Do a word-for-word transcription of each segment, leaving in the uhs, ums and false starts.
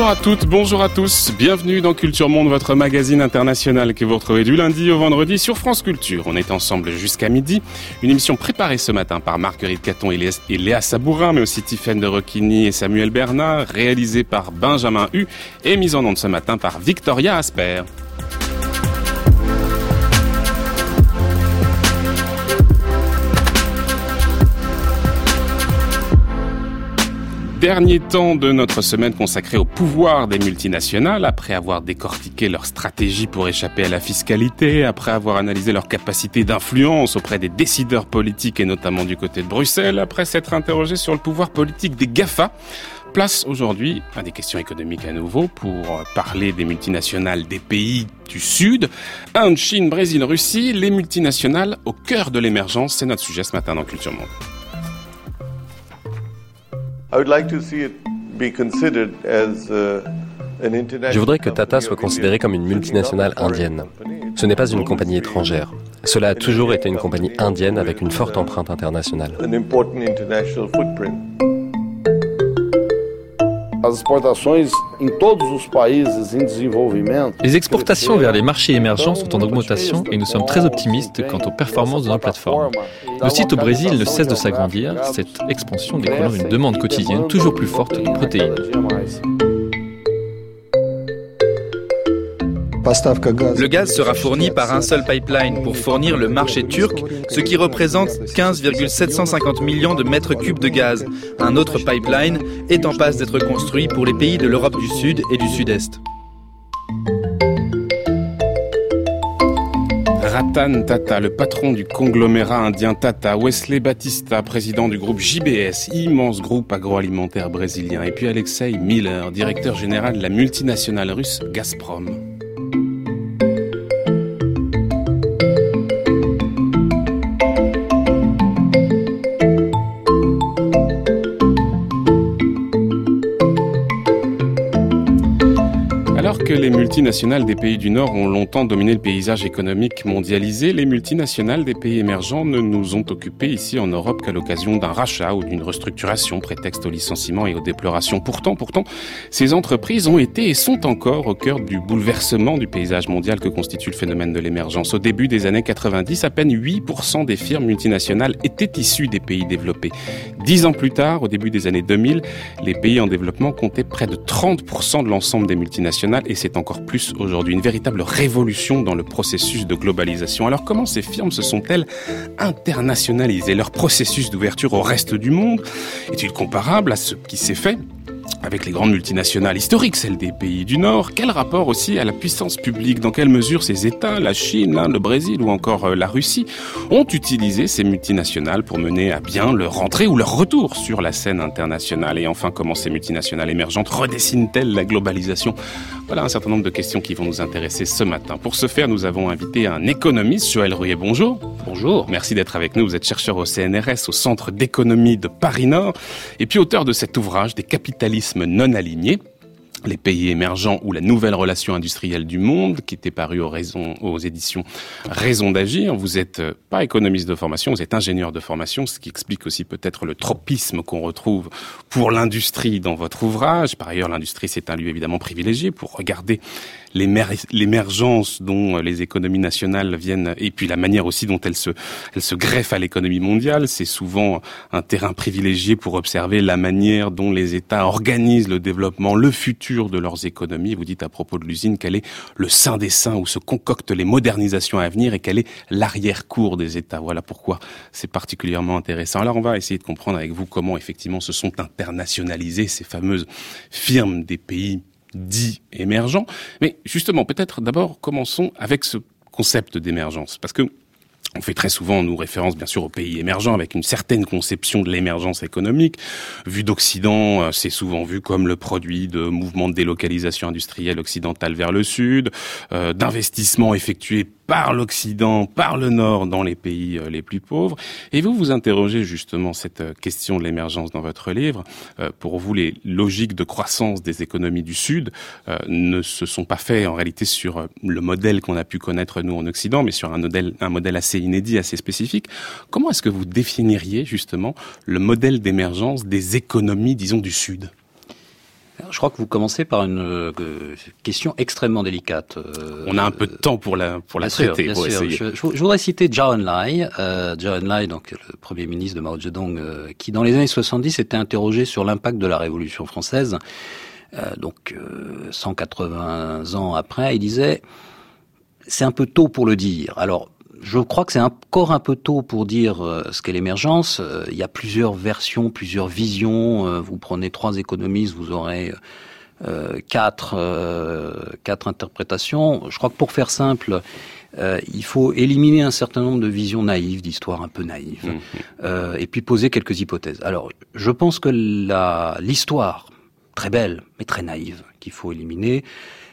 Bonjour à toutes, bonjour à tous, bienvenue dans Culture Monde, votre magazine international que vous retrouvez du lundi au vendredi sur France Culture. On est ensemble jusqu'à midi, une émission préparée ce matin par Marguerite Caton et Léa Sabourin, mais aussi Tiffaine de Rocquigny et Samuel Bernard, réalisée par Benjamin Hu et mise en onde ce matin par Victoria Asper. Dernier temps de notre semaine consacrée au pouvoir des multinationales, après avoir décortiqué leur stratégie pour échapper à la fiscalité, après avoir analysé leur capacité d'influence auprès des décideurs politiques et notamment du côté de Bruxelles, après s'être interrogé sur le pouvoir politique des GAFA. Place aujourd'hui à des questions économiques à nouveau pour parler des multinationales des pays du Sud. Inde, Chine, Brésil, Russie, les multinationales au cœur de l'émergence. C'est notre sujet ce matin dans Culture Monde. Je voudrais que Tata soit considérée comme une multinationale indienne. Ce n'est pas une compagnie étrangère. Cela a toujours été une compagnie indienne avec une forte empreinte internationale. Les exportations vers les marchés émergents sont en augmentation et nous sommes très optimistes quant aux performances de nos plateformes. Le site au Brésil ne cesse de s'agrandir, cette expansion découlant une demande quotidienne toujours plus forte de protéines. Le gaz sera fourni par un seul pipeline pour fournir le marché turc, ce qui représente quinze virgule sept cent cinquante millions de mètres cubes de gaz. Un autre pipeline est en passe d'être construit pour les pays de l'Europe du Sud et du Sud-Est. Ratan Tata, le patron du conglomérat indien Tata, Wesley Batista, président du groupe J B S, immense groupe agroalimentaire brésilien, et puis Alexei Miller, directeur général de la multinationale russe Gazprom. Les multinationales des pays du Nord ont longtemps dominé le paysage économique mondialisé. Les multinationales des pays émergents ne nous ont occupés ici en Europe qu'à l'occasion d'un rachat ou d'une restructuration, prétexte au licenciement et aux déplorations. Pourtant, pourtant, ces entreprises ont été et sont encore au cœur du bouleversement du paysage mondial que constitue le phénomène de l'émergence. Au début des années quatre-vingt-dix, à peine huit pour cent des firmes multinationales étaient issues des pays développés. Dix ans plus tard, au début des années deux mille, les pays en développement comptaient près de trente pour cent de l'ensemble des multinationales et c'est encore plus aujourd'hui, une véritable révolution dans le processus de globalisation. Alors comment ces firmes se sont-elles internationalisées? Leur processus d'ouverture au reste du monde est-il comparable à ce qui s'est fait avec les grandes multinationales historiques, celles des pays du Nord? Quel rapport aussi à la puissance publique? Dans quelle mesure ces États, la Chine, l'Inde, le Brésil ou encore la Russie, ont utilisé ces multinationales pour mener à bien leur entrée ou leur retour sur la scène internationale? Et enfin, comment ces multinationales émergentes redessinent-elles la globalisation? Voilà un certain nombre de questions qui vont nous intéresser ce matin. Pour ce faire, nous avons invité un économiste, Joël Ruet, bonjour. Bonjour. Merci d'être avec nous. Vous êtes chercheur au C N R S, au Centre d'économie de Paris-Nord, et puis auteur de cet ouvrage, Des capitalistes non aligné, les pays émergents ou la nouvelle relation industrielle du monde, qui était paru aux, raisons, aux éditions Raison d'agir. Vous n'êtes pas économiste de formation, vous êtes ingénieur de formation, ce qui explique aussi peut-être le tropisme qu'on retrouve pour l'industrie dans votre ouvrage. Par ailleurs, l'industrie, c'est un lieu évidemment privilégié pour regarder l'émer- l'émergence dont les économies nationales viennent, et puis la manière aussi dont elles se, elles se greffent à l'économie mondiale. C'est souvent un terrain privilégié pour observer la manière dont les États organisent le développement, le futur de leurs économies. Vous dites à propos de l'usine qu'elle est le saint des saints où se concoctent les modernisations à venir et qu'elle est l'arrière-cour des États. Voilà pourquoi c'est particulièrement intéressant. Alors on va essayer de comprendre avec vous comment effectivement se sont internationalisées ces fameuses firmes des pays dits émergents. Mais justement, peut-être d'abord commençons avec ce concept d'émergence, parce que on fait très souvent, nous, référence bien sûr aux pays émergents avec une certaine conception de l'émergence économique. Vu d'Occident, c'est souvent vu comme le produit de mouvements de délocalisation industrielle occidentale vers le Sud, euh, d'investissements effectués par l'Occident, par le Nord, dans les pays les plus pauvres. Et vous, vous interrogez justement cette question de l'émergence dans votre livre. Euh, pour vous, les logiques de croissance des économies du Sud euh, ne se sont pas faites en réalité sur le modèle qu'on a pu connaître nous en Occident, mais sur un modèle, un modèle assez inédit, assez spécifique. Comment est-ce que vous définiriez justement le modèle d'émergence des économies, disons, du Sud ? Alors, je crois que vous commencez par une euh, question extrêmement délicate. Euh, on a un peu de temps pour la pour la bien traiter. Sûr, bien pour sûr. Essayer. Je, je voudrais citer Zhou Enlai, euh, Zhou Enlai, donc le premier ministre de Mao Zedong, euh, qui dans les années soixante-dix était interrogé sur l'impact de la Révolution française. Euh, donc euh, cent quatre-vingts ans après, il disait c'est un peu tôt pour le dire. Alors je crois que c'est encore un peu tôt pour dire ce qu'est l'émergence. Il y a plusieurs versions, plusieurs visions. Vous prenez trois économistes, vous aurez quatre, quatre interprétations. Je crois que pour faire simple, il faut éliminer un certain nombre de visions naïves, d'histoires un peu naïves, mmh. et puis poser quelques hypothèses. Alors, je pense que la, l'histoire, très belle, mais très naïve, qu'il faut éliminer,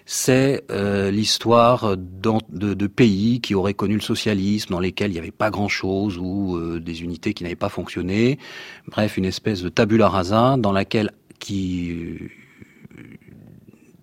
c'est euh, l'histoire de, de pays qui auraient connu le socialisme, dans lesquels il n'y avait pas grand-chose, ou euh, des unités qui n'avaient pas fonctionné. Bref, une espèce de tabula rasa dans laquelle qui euh,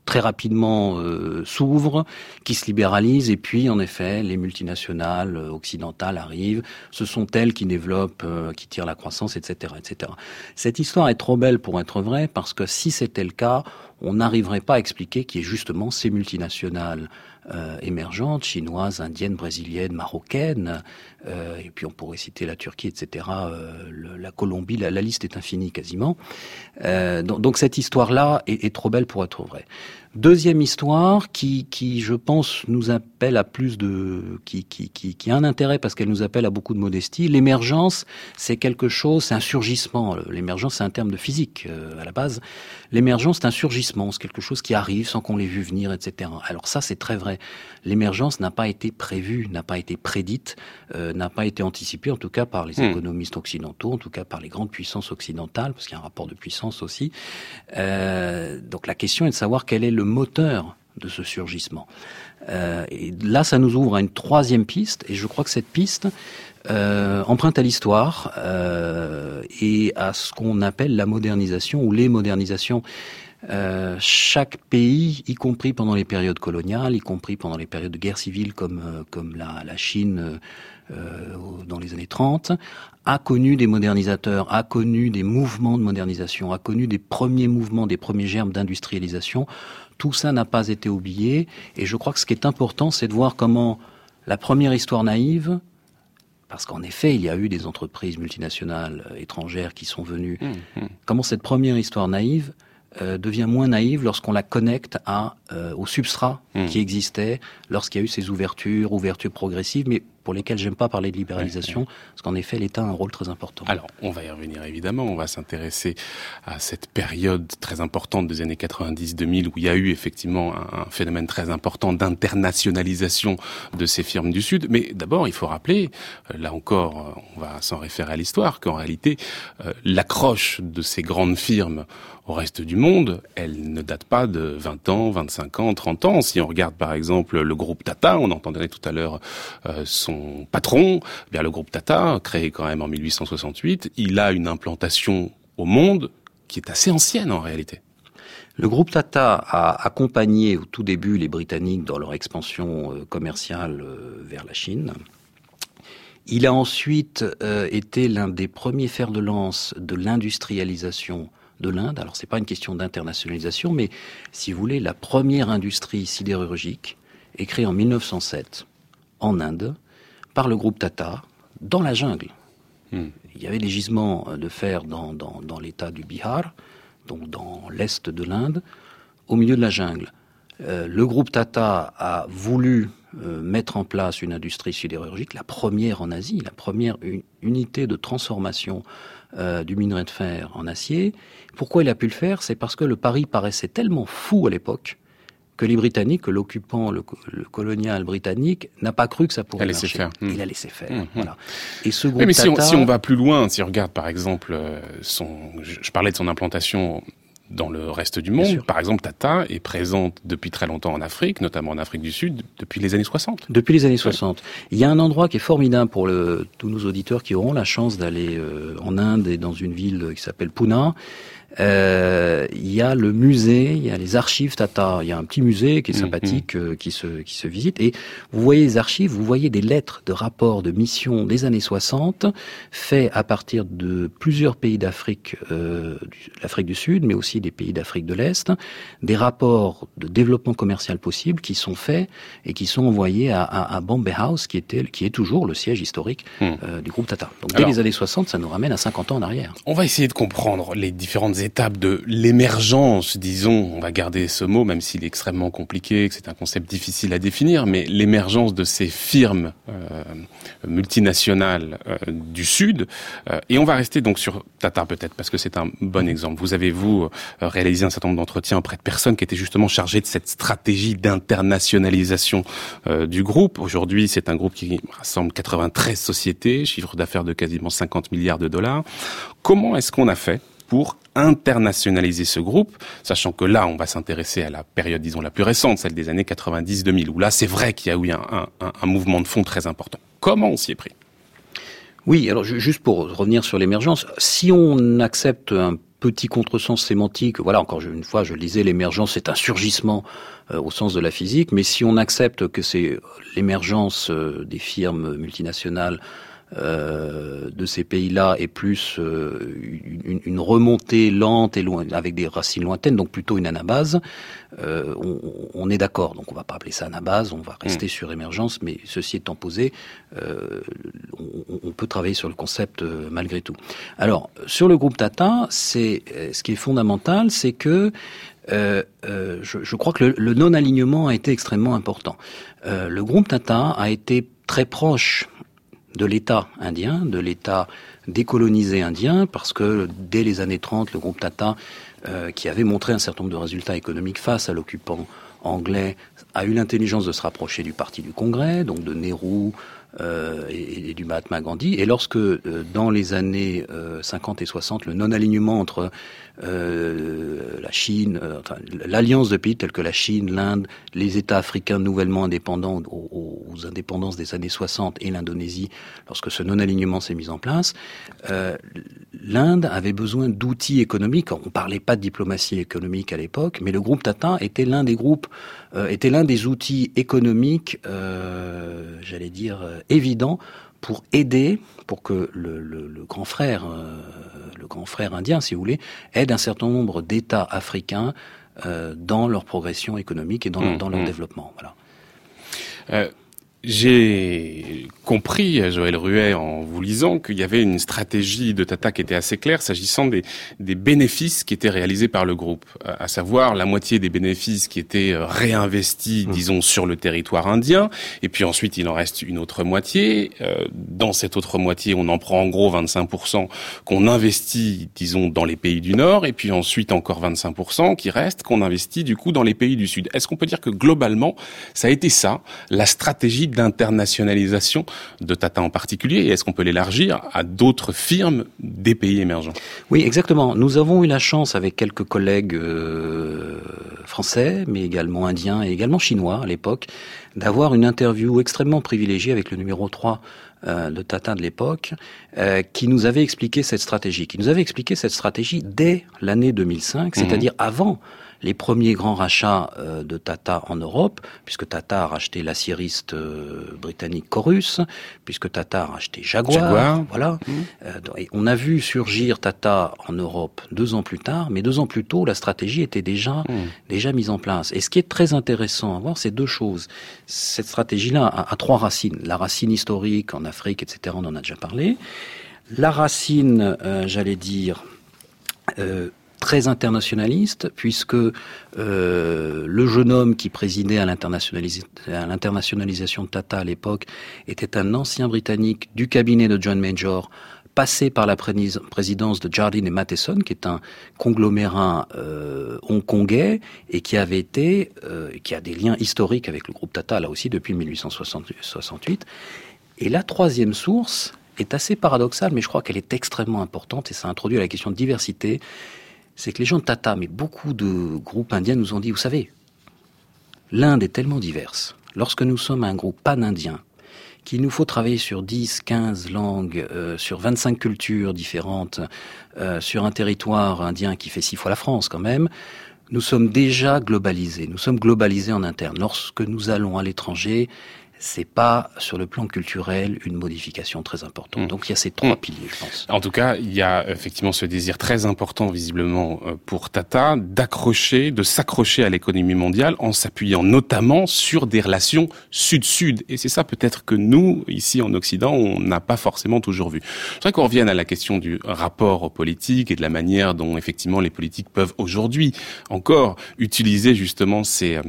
très rapidement euh, s'ouvre, qui se libéralise, et puis en effet, les multinationales occidentales arrivent. Ce sont elles qui développent, euh, qui tirent la croissance, et cetera, et cetera. Cette histoire est trop belle pour être vraie, parce que si c'était le cas, on n'arriverait pas à expliquer qu'il y ait justement ces multinationales euh, émergentes, chinoises, indiennes, brésiliennes, marocaines, euh, et puis on pourrait citer la Turquie, et cetera, euh, le, la Colombie, la, la liste est infinie quasiment. Euh, donc, donc cette histoire-là est, est trop belle pour être vraie. Deuxième histoire qui, qui je pense, nous appelle à plus de... qui, qui, qui, qui a un intérêt parce qu'elle nous appelle à beaucoup de modestie. L'émergence, c'est quelque chose, c'est un surgissement. L'émergence, c'est un terme de physique euh, à la base. L'émergence, c'est un surgissement, c'est quelque chose qui arrive sans qu'on l'ait vu venir, et cetera. Alors ça, c'est très vrai. L'émergence n'a pas été prévue, n'a pas été prédite, euh, n'a pas été anticipée, en tout cas par les mmh. économistes occidentaux, en tout cas par les grandes puissances occidentales, parce qu'il y a un rapport de puissance aussi. Euh, donc la question est de savoir quel est le moteur de ce surgissement. Euh, et là, ça nous ouvre à une troisième piste, et je crois que cette piste euh, emprunte à l'histoire euh, et à ce qu'on appelle la modernisation ou les modernisations. Euh, chaque pays, y compris pendant les périodes coloniales, y compris pendant les périodes de guerre civile comme, euh, comme la, la Chine euh, dans les années trente, a connu des modernisateurs, a connu des mouvements de modernisation, a connu des premiers mouvements, des premiers germes d'industrialisation. Tout ça n'a pas été oublié, et je crois que ce qui est important, c'est de voir comment la première histoire naïve, parce qu'en effet, il y a eu des entreprises multinationales étrangères qui sont venues, mmh. comment cette première histoire naïve Euh, devient moins naïve lorsqu'on la connecte à, euh, au substrat mmh. qui existait, lorsqu'il y a eu ces ouvertures, ouvertures progressives, mais pour lesquelles j'aime pas parler de libéralisation, ouais, ouais. parce qu'en effet, l'État a un rôle très important. Alors, on va y revenir évidemment, on va s'intéresser à cette période très importante des années quatre-vingt-dix deux mille, où il y a eu effectivement un phénomène très important d'internationalisation de ces firmes du Sud. Mais d'abord, il faut rappeler, là encore, on va s'en référer à l'histoire, qu'en réalité, l'accroche de ces grandes firmes au reste du monde, elle ne date pas de vingt ans, vingt-cinq ans, trente ans. Si on regarde par exemple le groupe Tata, on entendait tout à l'heure son patron, eh bien le groupe Tata, créé quand même en mille huit cent soixante-huit, il a une implantation au monde qui est assez ancienne en réalité. Le groupe Tata a accompagné au tout début les Britanniques dans leur expansion commerciale vers la Chine. Il a ensuite été l'un des premiers fers de lance de l'industrialisation de l'Inde. Alors, c'est pas une question d'internationalisation, mais si vous voulez, la première industrie sidérurgique est créée en mille neuf cent sept en Inde par le groupe Tata dans la jungle. Mmh. Il y avait des gisements de fer dans, dans, dans l'état du Bihar, donc dans l'est de l'Inde, au milieu de la jungle. Euh, le groupe Tata a voulu euh, mettre en place une industrie sidérurgique, la première en Asie, la première une, unité de transformation Euh, du minerai de fer en acier. Pourquoi il a pu le faire ? C'est parce que le pari paraissait tellement fou à l'époque que les Britanniques, que l'occupant, le, le colonial britannique, n'a pas cru que ça pourrait marcher. Faire. Mmh. Il a laissé faire. Mmh. Voilà. Et ce groupe mais mais Tata... si, on, si on va plus loin, si on regarde par exemple, son, je, je parlais de son implantation dans le reste du monde. Par exemple, Tata est présente depuis très longtemps en Afrique, notamment en Afrique du Sud, depuis les années soixante. Depuis les années soixante. Il y a un endroit qui est formidable pour le, tous nos auditeurs qui auront la chance d'aller euh, en Inde et dans une ville qui s'appelle Pune. Euh, il y a le musée, il y a les archives Tata, il y a un petit musée qui est sympathique, euh, qui se qui se visite, et vous voyez les archives, vous voyez des lettres de rapports de missions des années soixante, faits à partir de plusieurs pays d'Afrique, euh, l'Afrique du Sud, mais aussi des pays d'Afrique de l'Est, des rapports de développement commercial possible qui sont faits et qui sont envoyés à, à, à Bombay House, qui était qui est toujours le siège historique euh, du groupe Tata. Donc dès Alors, les années soixante, ça nous ramène à cinquante ans en arrière. On va essayer de comprendre les différentes étape de l'émergence, disons, on va garder ce mot, même s'il est extrêmement compliqué, que c'est un concept difficile à définir, mais l'émergence de ces firmes euh, multinationales euh, du Sud. Euh, et on va rester donc sur Tata peut-être, parce que c'est un bon exemple. Vous avez, vous, euh, réalisé un certain nombre d'entretiens auprès de personnes qui étaient justement chargées de cette stratégie d'internationalisation euh, du groupe. Aujourd'hui, c'est un groupe qui rassemble quatre-vingt-treize sociétés, chiffre d'affaires de quasiment cinquante milliards de dollars. Comment est-ce qu'on a fait pour internationaliser ce groupe, sachant que là, on va s'intéresser à la période, disons, la plus récente, celle des années quatre-vingt-dix deux mille, où là, c'est vrai qu'il y a eu un, un, un mouvement de fond très important. Comment on s'y est pris ? Oui, alors juste pour revenir sur l'émergence, si on accepte un petit contresens sémantique, voilà, encore une fois, je le disais, l'émergence, c'est un surgissement euh, au sens de la physique, mais si on accepte que c'est l'émergence euh, des firmes multinationales Euh, de ces pays-là est plus euh, une, une remontée lente et loin, avec des racines lointaines, donc plutôt une anabase. Euh, on, on est d'accord, donc on va pas appeler ça anabase, on va rester mmh. sur émergence, mais ceci étant posé, euh, on, on peut travailler sur le concept euh, malgré tout. Alors, sur le groupe Tata, c'est euh, ce qui est fondamental, c'est que Euh, euh, je, je crois que le, le non-alignement a été extrêmement important. Euh, le groupe Tata a été très proche de l'État indien, de l'État décolonisé indien, parce que dès les années trente, le groupe Tata, euh, qui avait montré un certain nombre de résultats économiques face à l'occupant anglais, a eu l'intelligence de se rapprocher du parti du Congrès, donc de Nehru euh, et, et du Mahatma Gandhi. Et lorsque, euh, dans les années euh, cinquante et soixante, le non-alignement entre euh, la Chine, euh, enfin, l'alliance de pays tels que la Chine, l'Inde, les États africains nouvellement indépendants aux, aux indépendances des années soixante et l'Indonésie, lorsque ce non-alignement s'est mis en place, euh, l'Inde avait besoin d'outils économiques. On ne parlait pas de diplomatie économique à l'époque, mais le groupe Tata était l'un des groupes, euh, était l'un des outils économiques, euh, j'allais dire, euh, évidents pour aider, pour que le, le, le grand frère, euh, le grand frère indien, si vous voulez, aide un certain nombre d'États africains euh, dans leur progression économique et dans, mmh, dans leur mmh. développement. Voilà. Euh... J'ai compris, Joël Ruet, en vous lisant, qu'il y avait une stratégie de Tata qui était assez claire s'agissant des, des bénéfices qui étaient réalisés par le groupe, à savoir la moitié des bénéfices qui étaient réinvestis, disons, sur le territoire indien, et puis ensuite il en reste une autre moitié. Dans cette autre moitié, on en prend en gros vingt-cinq pour cent qu'on investit, disons, dans les pays du Nord, et puis ensuite encore vingt-cinq pour cent qui restent qu'on investit du coup dans les pays du Sud. Est-ce qu'on peut dire que globalement, ça a été ça, la stratégie d'internationalisation de Tata en particulier, et est-ce qu'on peut l'élargir à d'autres firmes des pays émergents ? Oui, exactement. Nous avons eu la chance avec quelques collègues euh, français, mais également indiens et également chinois à l'époque, d'avoir une interview extrêmement privilégiée avec le numéro trois euh, de Tata de l'époque, euh, qui nous avait expliqué cette stratégie, qui nous avait expliqué cette stratégie dès l'année deux mille cinq, mmh. c'est-à-dire avant les premiers grands rachats de Tata en Europe, puisque Tata a racheté l'aciériste britannique Corus, puisque Tata a racheté Jaguar. Jaguar. Voilà. Mmh. Et on a vu surgir Tata en Europe deux ans plus tard, mais deux ans plus tôt, la stratégie était déjà, mmh. déjà mise en place. Et ce qui est très intéressant à voir, c'est deux choses. Cette stratégie-là a, a trois racines. La racine historique en Afrique, et cetera, on en a déjà parlé. La racine, euh, j'allais dire... Euh, très internationaliste, puisque euh, le jeune homme qui présidait à, l'internationalis- à l'internationalisation de Tata à l'époque était un ancien Britannique du cabinet de John Major, passé par la pré- présidence de Jardine et Matheson, qui est un conglomérat euh, hongkongais et qui avait été, euh, qui a des liens historiques avec le groupe Tata, là aussi, depuis dix-huit cent soixante-huit. Et la troisième source est assez paradoxale, mais je crois qu'elle est extrêmement importante, et ça introduit à la question de diversité. C'est que les gens de Tata, mais beaucoup de groupes indiens nous ont dit, vous savez, l'Inde est tellement diverse. Lorsque nous sommes un groupe pan-indien qu'il nous faut travailler sur dix, quinze langues, euh, sur vingt-cinq cultures différentes, euh, sur un territoire indien qui fait six fois la France quand même, nous sommes déjà globalisés. Nous sommes globalisés en interne. Lorsque nous allons à l'étranger, c'est pas, sur le plan culturel, une modification très importante. Mmh. Donc, il y a ces trois mmh. piliers, je pense. En tout cas, il y a effectivement ce désir très important, visiblement, pour Tata, d'accrocher, de s'accrocher à l'économie mondiale en s'appuyant notamment sur des relations sud-sud. Et c'est ça, peut-être, que nous, ici, en Occident, on n'a pas forcément toujours vu. Je voudrais qu'on revienne à la question du rapport aux politiques et de la manière dont, effectivement, les politiques peuvent aujourd'hui encore utiliser, justement, ces, euh,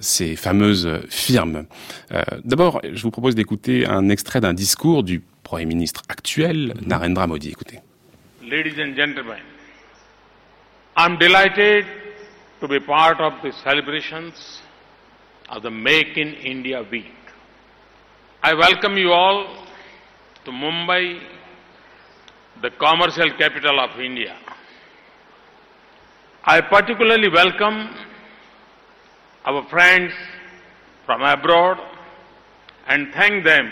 ces fameuses firmes. Euh, D'abord, je vous propose d'écouter un extrait d'un discours du Premier ministre actuel, Narendra Modi. Écoutez. Ladies and gentlemen, I'm delighted to be part of the celebrations of the Make in India Week. I welcome you all to Mumbai, the commercial capital of India. I particularly welcome our friends from abroad and thank them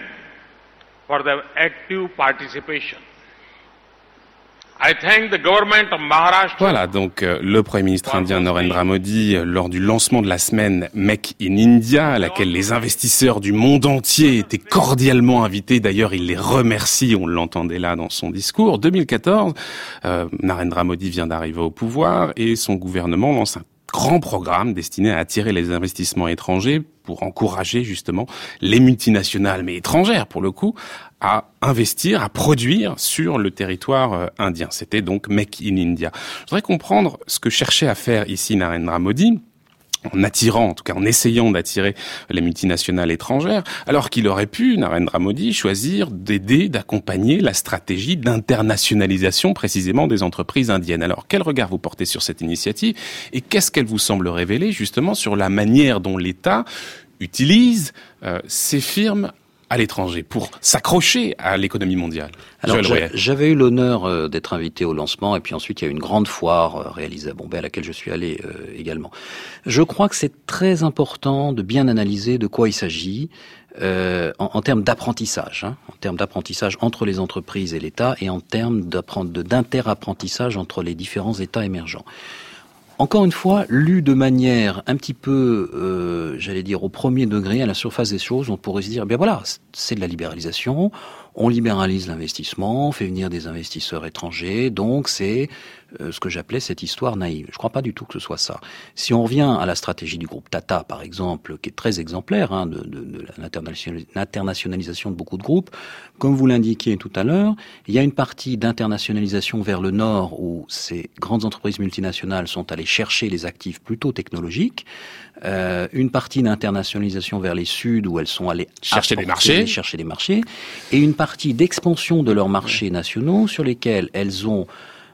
for their active participation. I thank the government of Maharashtra. Voilà, donc euh, le Premier ministre indien Narendra Modi, lors du lancement de la semaine Make in India, à laquelle les investisseurs du monde entier étaient cordialement invités. D'ailleurs, il les remercie, on l'entendait là dans son discours. deux mille quatorze, euh, Narendra Modi vient d'arriver au pouvoir et son gouvernement lance un grand programme destiné à attirer les investissements étrangers pour encourager justement les multinationales, mais étrangères pour le coup, à investir, à produire sur le territoire indien. C'était donc Make in India. Je voudrais comprendre ce que cherchait à faire ici Narendra Modi, en attirant, en tout cas en essayant d'attirer les multinationales étrangères, alors qu'il aurait pu, Narendra Modi, choisir d'aider, d'accompagner la stratégie d'internationalisation précisément des entreprises indiennes. Alors, quel regard vous portez sur cette initiative et qu'est-ce qu'elle vous semble révéler justement sur la manière dont l'État utilise euh, ces firmes à l'étranger pour s'accrocher à l'économie mondiale? Alors, j'a- j'avais eu l'honneur euh, d'être invité au lancement et puis ensuite il y a eu une grande foire euh, réalisée à Bombay à laquelle je suis allé euh, également. Je crois que c'est très important de bien analyser de quoi il s'agit euh, en, en termes d'apprentissage, hein, en termes d'apprentissage entre les entreprises et l'État et en termes d'apprendre, d'interapprentissage entre les différents États émergents. Encore une fois, lu de manière un petit peu, euh, j'allais dire, au premier degré, à la surface des choses, on pourrait se dire, eh bien voilà, c'est de la libéralisation, on libéralise l'investissement, on fait venir des investisseurs étrangers, donc c'est euh, ce que j'appelais cette histoire naïve. Je ne crois pas du tout que ce soit ça. Si on revient à la stratégie du groupe Tata, par exemple, qui est très exemplaire, hein, de, de, de l'internationalisation de beaucoup de groupes, comme vous l'indiquiez tout à l'heure, il y a une partie d'internationalisation vers le nord, où ces grandes entreprises multinationales sont allées chercher les actifs plutôt technologiques, euh, une partie d'internationalisation vers les suds où elles sont allées chercher des marchés, chercher des marchés, et une partie d'expansion de leurs marchés nationaux sur lesquels elles ont,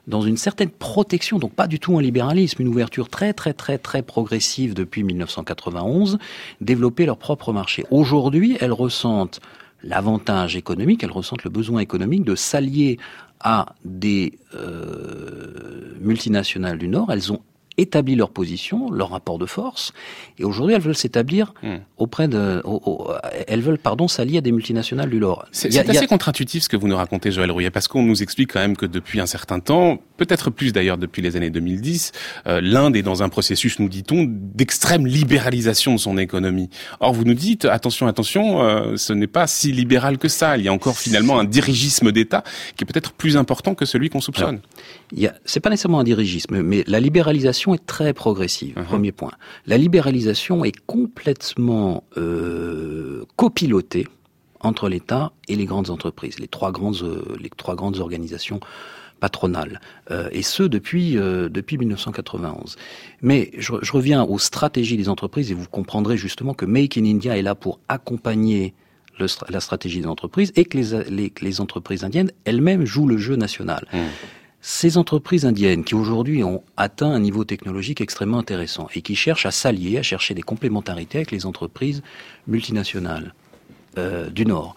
dans une certaine protection, donc pas du tout un libéralisme, une ouverture très très très très progressive depuis dix-neuf cent quatre-vingt-onze, développé leur propre marché. Aujourd'hui, elles ressentent l'avantage économique, elles ressentent le besoin économique de s'allier à des euh, multinationales du Nord. Elles ont établi leur position, leur rapport de force, et aujourd'hui elles veulent s'établir mmh. auprès de, au, au, elles veulent pardon s'allier à des multinationales du Nord. C'est, c'est a, assez a... contre-intuitif ce que vous nous racontez, Joël Ruet, parce qu'on nous explique quand même que depuis un certain temps, peut-être plus d'ailleurs depuis les années deux mille dix, euh, l'Inde est dans un processus, nous dit-on, d'extrême libéralisation de son économie. Or vous nous dites attention, attention, euh, ce n'est pas si libéral que ça. Il y a encore finalement un dirigisme d'État qui est peut-être plus important que celui qu'on soupçonne. Alors, il y a, c'est pas nécessairement un dirigisme, mais la libéralisation est très progressive, uh-huh. premier point. La libéralisation est complètement euh, copilotée entre l'État et les grandes entreprises, les trois grandes, euh, les trois grandes organisations patronales, euh, et ce depuis, euh, depuis dix-neuf cent quatre-vingt-onze. Mais je, je reviens aux stratégies des entreprises, et vous comprendrez justement que Make in India est là pour accompagner le, la stratégie des entreprises, et que les, les, les entreprises indiennes elles-mêmes jouent le jeu national. Mmh. Ces entreprises indiennes qui aujourd'hui ont atteint un niveau technologique extrêmement intéressant et qui cherchent à s'allier, à chercher des complémentarités avec les entreprises multinationales euh, du Nord,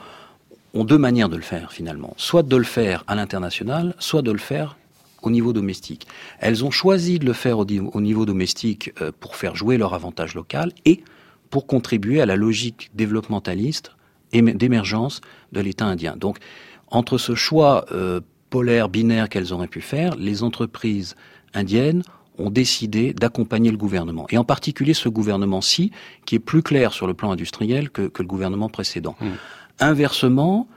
ont deux manières de le faire finalement. Soit de le faire à l'international, soit de le faire au niveau domestique. Elles ont choisi de le faire au, au niveau domestique euh, pour faire jouer leur avantage local et pour contribuer à la logique développementaliste d'émergence de l'État indien. Donc, entre ce choix euh, polaire, binaire qu'elles auraient pu faire, les entreprises indiennes ont décidé d'accompagner le gouvernement. Et en particulier ce gouvernement-ci, qui est plus clair sur le plan industriel que, que le gouvernement précédent. Mmh. Inversement,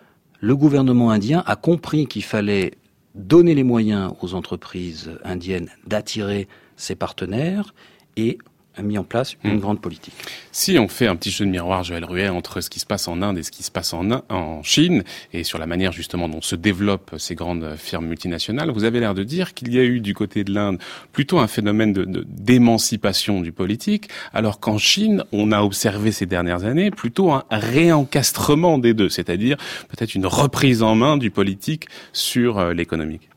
le gouvernement indien a compris qu'il fallait donner les moyens aux entreprises indiennes d'attirer ses partenaires et a mis en place une mmh. grande politique. Si on fait un petit jeu de miroir, Joël Ruet, entre ce qui se passe en Inde et ce qui se passe en, Inde, en Chine, et sur la manière justement dont se développent ces grandes firmes multinationales, vous avez l'air de dire qu'il y a eu du côté de l'Inde plutôt un phénomène de, de, d'émancipation du politique, alors qu'en Chine, on a observé ces dernières années plutôt un réencastrement des deux, c'est-à-dire peut-être une reprise en main du politique sur euh, l'économique.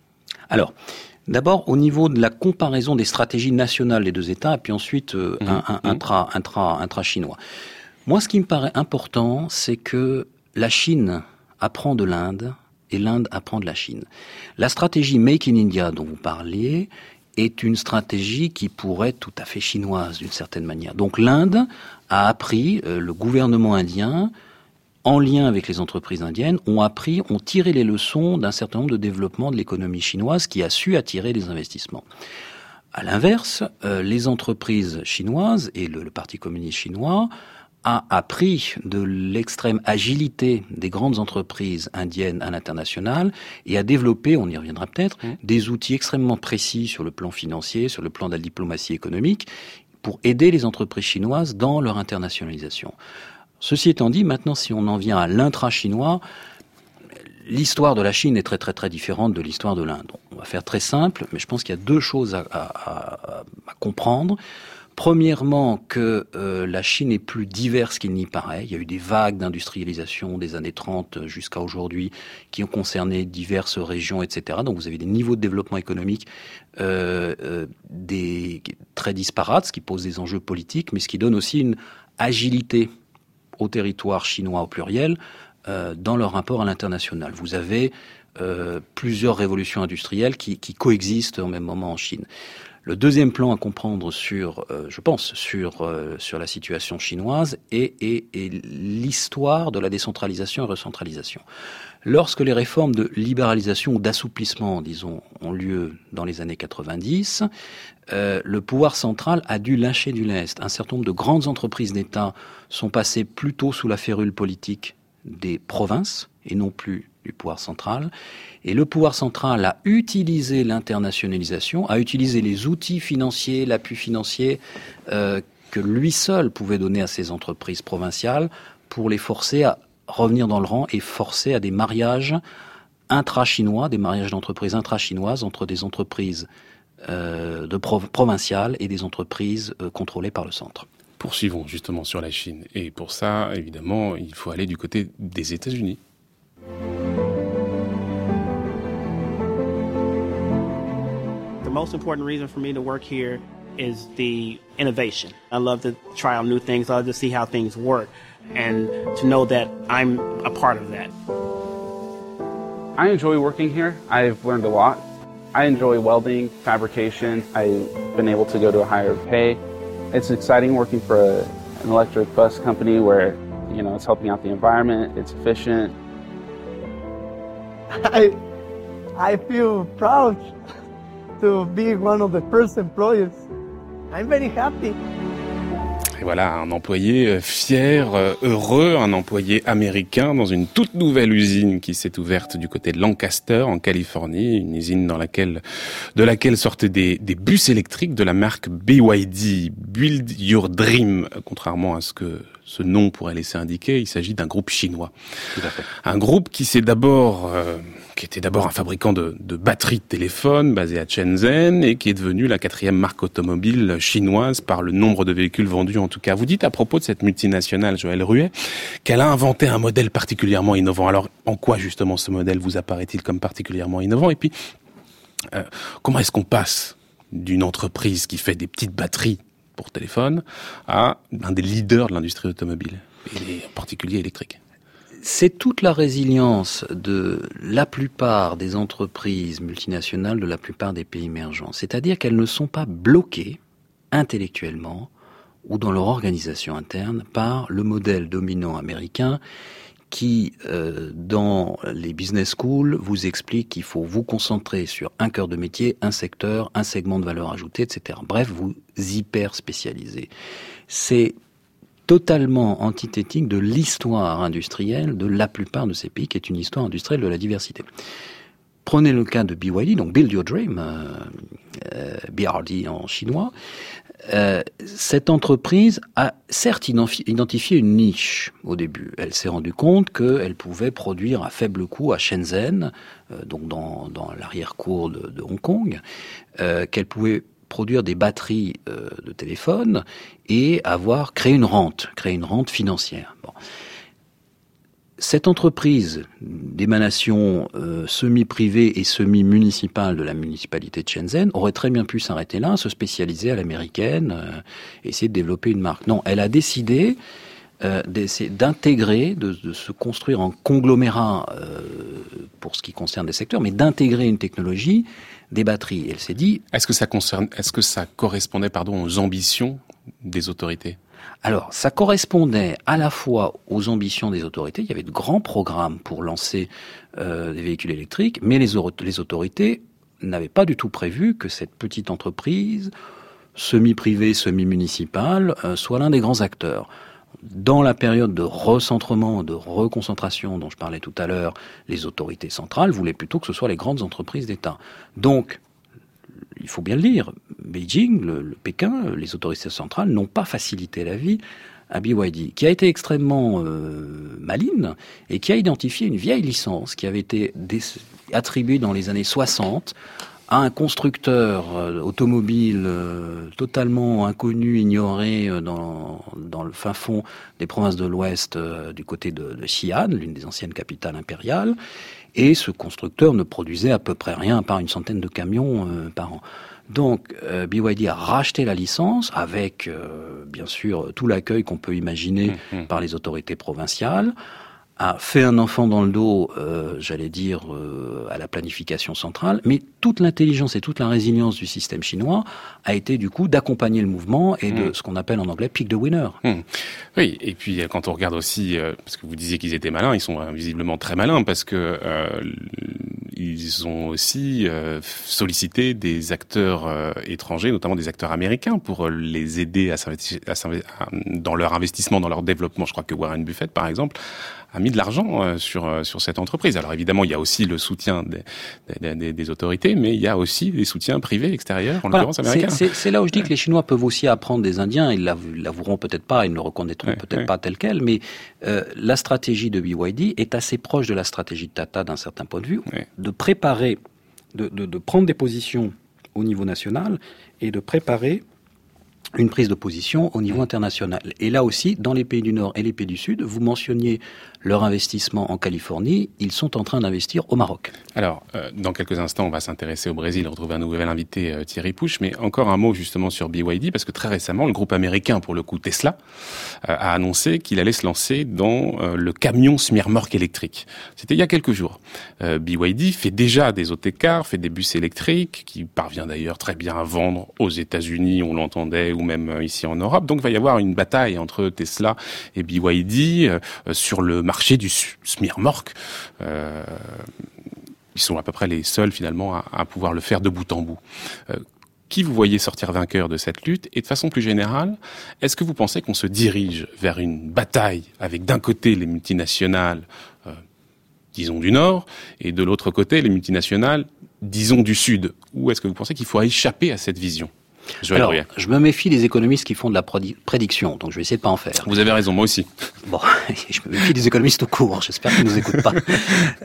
Alors... D'abord, au niveau de la comparaison des stratégies nationales des deux États, puis ensuite euh, mmh. un, un, intra, intra, intra-chinois. Moi, ce qui me paraît important, c'est que la Chine apprend de l'Inde et l'Inde apprend de la Chine. La stratégie Make in India dont vous parliez est une stratégie qui pourrait être tout à fait chinoise d'une certaine manière. Donc l'Inde a appris, euh, le gouvernement indien... en lien avec les entreprises indiennes, ont appris, ont tiré les leçons d'un certain nombre de développements de l'économie chinoise qui a su attirer les investissements. À l'inverse, euh, les entreprises chinoises et le, le Parti communiste chinois a appris de l'extrême agilité des grandes entreprises indiennes à l'international et a développé, on y reviendra peut-être, mmh. des outils extrêmement précis sur le plan financier, sur le plan de la diplomatie économique, pour aider les entreprises chinoises dans leur internationalisation. Ceci étant dit, maintenant, si on en vient à l'intra-chinois, l'histoire de la Chine est très très très différente de l'histoire de l'Inde. On va faire très simple, mais je pense qu'il y a deux choses à, à, à, à comprendre. Premièrement, que euh, la Chine est plus diverse qu'il n'y paraît. Il y a eu des vagues d'industrialisation des années trente jusqu'à aujourd'hui qui ont concerné diverses régions, et cetera. Donc vous avez des niveaux de développement économique euh, euh, des, très disparates, ce qui pose des enjeux politiques, mais ce qui donne aussi une agilité au territoire chinois au pluriel, euh, dans leur rapport à l'international. Vous avez euh, plusieurs révolutions industrielles qui, qui coexistent au même moment en Chine. Le deuxième plan à comprendre sur, euh, je pense, sur, euh, sur la situation chinoise est, est, est l'histoire de la décentralisation et recentralisation. Lorsque les réformes de libéralisation ou d'assouplissement, disons, ont lieu dans les années quatre-vingt-dix, euh, le pouvoir central a dû lâcher du lest. Un certain nombre de grandes entreprises d'État sont passées plutôt sous la férule politique des provinces et non plus du pouvoir central. Et le pouvoir central a utilisé l'internationalisation, a utilisé les outils financiers, l'appui financier euh, que lui seul pouvait donner à ces entreprises provinciales pour les forcer à revenir dans le rang et forcer à des mariages intra-chinois, des mariages d'entreprises intra-chinoises entre des entreprises euh, de prov- provinciales et des entreprises euh, contrôlées par le centre. Poursuivons justement sur la Chine. Et pour ça, évidemment, il faut aller du côté des États-Unis. The most important reason for me to work here is the innovation. I love to try out new things. I love to see how things work. And to know that I'm a part of that. I enjoy working here. I've learned a lot. I enjoy welding, fabrication. I've been able to go to a higher pay. It's exciting working for a, an electric bus company where, you know, it's helping out the environment, it's efficient. I, I feel proud to be one of the first employers. I'm very happy. Et voilà, un employé fier, heureux, un employé américain dans une toute nouvelle usine qui s'est ouverte du côté de Lancaster, en Californie, une usine dans laquelle, de laquelle sortaient des, des bus électriques de la marque B Y D, Build Your Dream, contrairement à ce que ce nom pourrait laisser indiquer, il s'agit d'un groupe chinois. Tout à fait. Un groupe qui s'est d'abord... Euh qui était d'abord un fabricant de, de batteries de téléphone basé à Shenzhen et qui est devenu la quatrième marque automobile chinoise par le nombre de véhicules vendus en tout cas. Vous dites à propos de cette multinationale, Joël Ruet, qu'elle a inventé un modèle particulièrement innovant. Alors, en quoi justement ce modèle vous apparaît-il comme particulièrement innovant ? Et puis, euh, comment est-ce qu'on passe d'une entreprise qui fait des petites batteries pour téléphone à un des leaders de l'industrie automobile, et en particulier électrique ? C'est toute la résilience de la plupart des entreprises multinationales de la plupart des pays émergents. C'est-à-dire qu'elles ne sont pas bloquées intellectuellement ou dans leur organisation interne par le modèle dominant américain qui, euh, dans les business schools, vous explique qu'il faut vous concentrer sur un cœur de métier, un secteur, un segment de valeur ajoutée, et cetera. Bref, vous hyper spécialisez. C'est totalement antithétique de l'histoire industrielle de la plupart de ces pays, qui est une histoire industrielle de la diversité. Prenez le cas de B Y D, donc Build Your Dream, euh, euh, B R D en chinois. Euh, cette entreprise a certes identifié une niche au début. Elle s'est rendue compte qu'elle pouvait produire à faible coût à Shenzhen, euh, donc dans, dans l'arrière-cour de, de Hong Kong, euh, qu'elle pouvait produire des batteries euh, de téléphone et avoir créé une rente, créé une rente financière. Bon. Cette entreprise d'émanation euh, semi-privée et semi-municipale de la municipalité de Shenzhen aurait très bien pu s'arrêter là, se spécialiser à l'américaine, euh, essayer de développer une marque. Non, elle a décidé euh, d'intégrer, de, de se construire en conglomérat euh, pour ce qui concerne des secteurs, mais d'intégrer une technologie, des batteries. Elle s'est dit... Est-ce que ça concerne, est-ce que ça correspondait, pardon, aux ambitions des autorités ? Alors, ça correspondait à la fois aux ambitions des autorités. Il y avait de grands programmes pour lancer euh, des véhicules électriques, mais les, les autorités n'avaient pas du tout prévu que cette petite entreprise, semi-privée, semi-municipale, euh, soit l'un des grands acteurs. Dans la période de recentrement, de reconcentration dont je parlais tout à l'heure, les autorités centrales voulaient plutôt que ce soit les grandes entreprises d'État. Donc, il faut bien le dire, Beijing, le, le Pékin, les autorités centrales n'ont pas facilité la vie à B Y D, qui a été extrêmement euh, maligne et qui a identifié une vieille licence qui avait été dé- attribuée dans les années soixante à un constructeur euh, automobile euh, totalement inconnu, ignoré euh, dans, dans le fin fond des provinces de l'Ouest, euh, du côté de, de Xi'an, l'une des anciennes capitales impériales. Et ce constructeur ne produisait à peu près rien, à part une centaine de camions euh, par an. Donc, euh, B Y D a racheté la licence avec, euh, bien sûr, tout l'accueil qu'on peut imaginer mmh, mmh. par les autorités provinciales, a fait un enfant dans le dos, euh, j'allais dire, euh, à la planification centrale, mais toute l'intelligence et toute la résilience du système chinois a été, du coup, d'accompagner le mouvement et de mmh. ce qu'on appelle en anglais « pick the winner mmh. ». Oui, et puis quand on regarde aussi, euh, parce que vous disiez qu'ils étaient malins, ils sont euh, visiblement très malins, parce que euh, ils ont aussi euh, sollicité des acteurs euh, étrangers, notamment des acteurs américains, pour les aider à s'investir, à s'investir à, dans leur investissement, dans leur développement. Je crois que Warren Buffett, par exemple, a mis de l'argent sur sur cette entreprise. Alors évidemment, il y a aussi le soutien des, des, des autorités, mais il y a aussi des soutiens privés extérieurs, en voilà, l'occurrence américains. C'est, c'est, c'est là où je dis que les Chinois peuvent aussi apprendre des Indiens. Ils l'avoueront peut-être pas, ils ne le reconnaîtront ouais, peut-être ouais. pas tel quel, mais euh, la stratégie de B Y D est assez proche de la stratégie de Tata d'un certain point de vue, ouais. de préparer, de, de, de prendre des positions au niveau national et de préparer une prise de position au niveau international. Et là aussi, dans les pays du Nord et les pays du Sud, vous mentionniez leur investissement en Californie, ils sont en train d'investir au Maroc. Alors, euh, dans quelques instants, on va s'intéresser au Brésil, retrouver un nouvel invité, euh, Thierry Pouch, mais encore un mot justement sur B Y D, parce que très récemment, le groupe américain, pour le coup Tesla, euh, a annoncé qu'il allait se lancer dans euh, le camion semi-remorque électrique. C'était il y a quelques jours. Euh, B Y D fait déjà des autocars, fait des bus électriques, qui parvient d'ailleurs très bien à vendre aux États-Unis, on l'entendait, ou même ici en Europe. Donc, il va y avoir une bataille entre Tesla et B Y D euh, sur le marché du semi-remorque. Euh, ils sont à peu près les seuls, finalement, à, à pouvoir le faire de bout en bout. Euh, qui vous voyez sortir vainqueur de cette lutte? Et de façon plus générale, est-ce que vous pensez qu'on se dirige vers une bataille avec, d'un côté, les multinationales, euh, disons, du Nord, et de l'autre côté, les multinationales, disons, du Sud? Ou est-ce que vous pensez qu'il faut échapper à cette vision? Joël Ruet. Alors, je me méfie des économistes qui font de la prédiction, donc je vais essayer de pas en faire. Vous avez raison, moi aussi. Bon, je me méfie des économistes tout court, j'espère qu'ils nous écoutent pas.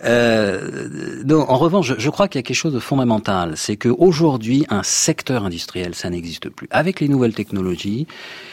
Euh, non, en revanche, je, je crois qu'il y a quelque chose de fondamental, c'est qu'aujourd'hui, un secteur industriel, ça n'existe plus. Avec les nouvelles technologies,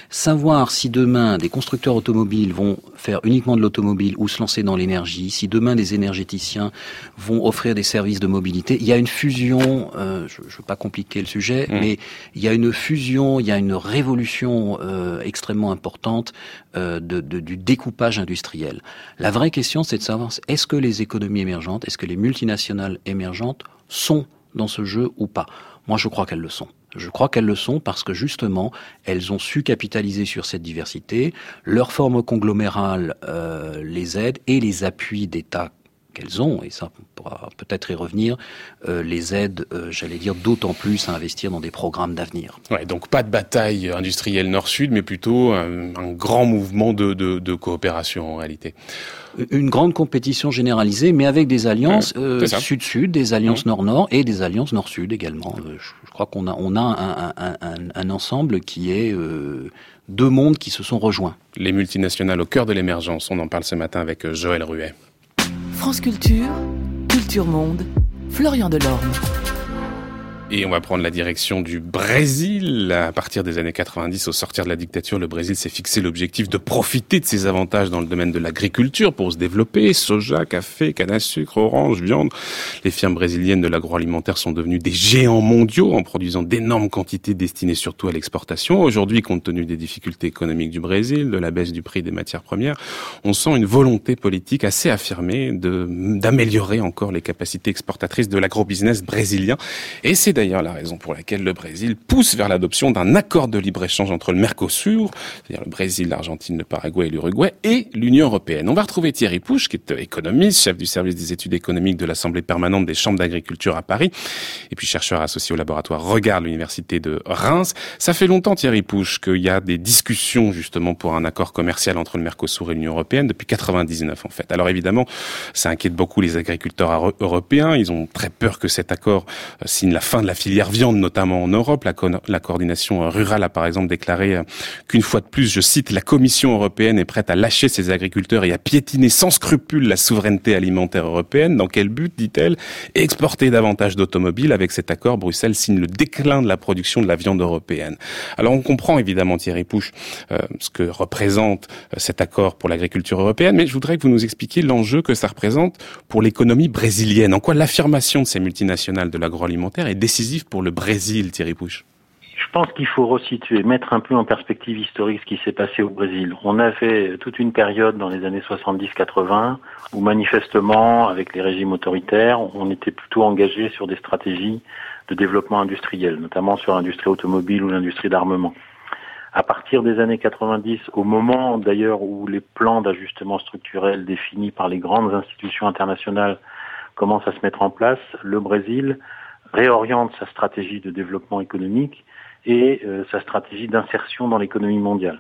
savoir si demain, des constructeurs automobiles vont faire uniquement de l'automobile ou se lancer dans l'énergie, si demain, des énergéticiens vont offrir des services de mobilité, il y a une fusion, euh, je, je veux pas compliquer le sujet, mmh. mais il y a une Une fusion, il y a une révolution euh, extrêmement importante euh, de, de, du découpage industriel. La vraie question, c'est de savoir, est-ce que les économies émergentes, est-ce que les multinationales émergentes sont dans ce jeu ou pas ? Moi, je crois qu'elles le sont. Je crois qu'elles le sont parce que justement, elles ont su capitaliser sur cette diversité. Leur forme conglomérale euh, les aide et les appuis d'État qu'elles ont, et ça on pourra peut-être y revenir, euh, les aident, euh, j'allais dire, d'autant plus à investir dans des programmes d'avenir. Ouais, donc pas de bataille industrielle nord-sud, mais plutôt un, un grand mouvement de, de, de coopération en réalité. Une grande compétition généralisée, mais avec des alliances euh, sud-sud, des alliances nord-nord et des alliances nord-sud également. Euh, je, je crois qu'on a, on a un, un, un, un ensemble qui est... Euh, deux mondes qui se sont rejoints. Les multinationales au cœur de l'émergence, on en parle ce matin avec Joël Ruet. France Culture, Culture Monde, Florian Delorme. Et on va prendre la direction du Brésil. À partir des années quatre-vingt-dix, au sortir de la dictature, le Brésil s'est fixé l'objectif de profiter de ses avantages dans le domaine de l'agriculture pour se développer. Soja, café, canne à sucre, orange, viande. Les firmes brésiliennes de l'agroalimentaire sont devenues des géants mondiaux en produisant d'énormes quantités destinées surtout à l'exportation. Aujourd'hui, compte tenu des difficultés économiques du Brésil, de la baisse du prix des matières premières, on sent une volonté politique assez affirmée de, d'améliorer encore les capacités exportatrices de l'agrobusiness brésilien. Et c'est d'ailleurs la raison pour laquelle le Brésil pousse vers l'adoption d'un accord de libre-échange entre le Mercosur, c'est-à-dire le Brésil, l'Argentine, le Paraguay et l'Uruguay, et l'Union européenne. On va retrouver Thierry Pouch, qui est économiste, chef du service des études économiques de l'Assemblée permanente des chambres d'agriculture à Paris, et puis chercheur associé au laboratoire Regard de l'Université de Reims. Ça fait longtemps, Thierry Pouch, qu'il y a des discussions justement pour un accord commercial entre le Mercosur et l'Union européenne, depuis quatre-vingt-dix-neuf en fait. Alors évidemment, ça inquiète beaucoup les agriculteurs européens, ils ont très peur que cet accord signe la fin de la filière viande, notamment en Europe. La, co- la coordination rurale a par exemple déclaré qu'une fois de plus, je cite, la Commission européenne est prête à lâcher ses agriculteurs et à piétiner sans scrupule la souveraineté alimentaire européenne. Dans quel but, dit-elle? Exporter davantage d'automobiles. Avec cet accord, Bruxelles signe le déclin de la production de la viande européenne. Alors on comprend évidemment, Thierry Pouch, euh, ce que représente cet accord pour l'agriculture européenne, mais je voudrais que vous nous expliquiez l'enjeu que ça représente pour l'économie brésilienne. En quoi l'affirmation de ces multinationales de l'agroalimentaire est décisive pour le Brésil, Thierry Pouch? Je pense qu'il faut resituer, mettre un peu en perspective historique ce qui s'est passé au Brésil. On avait toute une période dans les années soixante-dix quatre-vingt où manifestement, avec les régimes autoritaires, on était plutôt engagé sur des stratégies de développement industriel, notamment sur l'industrie automobile ou l'industrie d'armement. À partir des années quatre-vingt-dix, au moment d'ailleurs où les plans d'ajustement structurel définis par les grandes institutions internationales commencent à se mettre en place, le Brésil réoriente sa stratégie de développement économique et euh, sa stratégie d'insertion dans l'économie mondiale,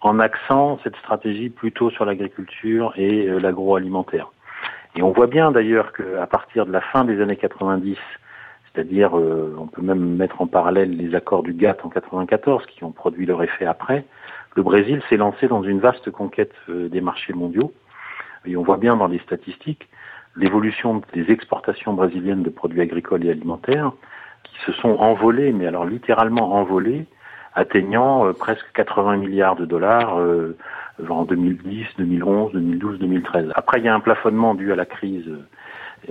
en axant cette stratégie plutôt sur l'agriculture et euh, l'agroalimentaire. Et on voit bien d'ailleurs qu'à partir de la fin des années quatre-vingt-dix, c'est-à-dire euh, on peut même mettre en parallèle les accords du G A T t en quatre-vingt-quatorze qui ont produit leur effet après, le Brésil s'est lancé dans une vaste conquête euh, des marchés mondiaux. Et on voit bien dans les statistiques l'évolution des exportations brésiliennes de produits agricoles et alimentaires qui se sont envolées, mais alors littéralement envolées, atteignant euh, presque quatre-vingts milliards de dollars euh, en deux mille dix, deux mille onze, deux mille douze, deux mille treize. Après, il y a un plafonnement dû à la crise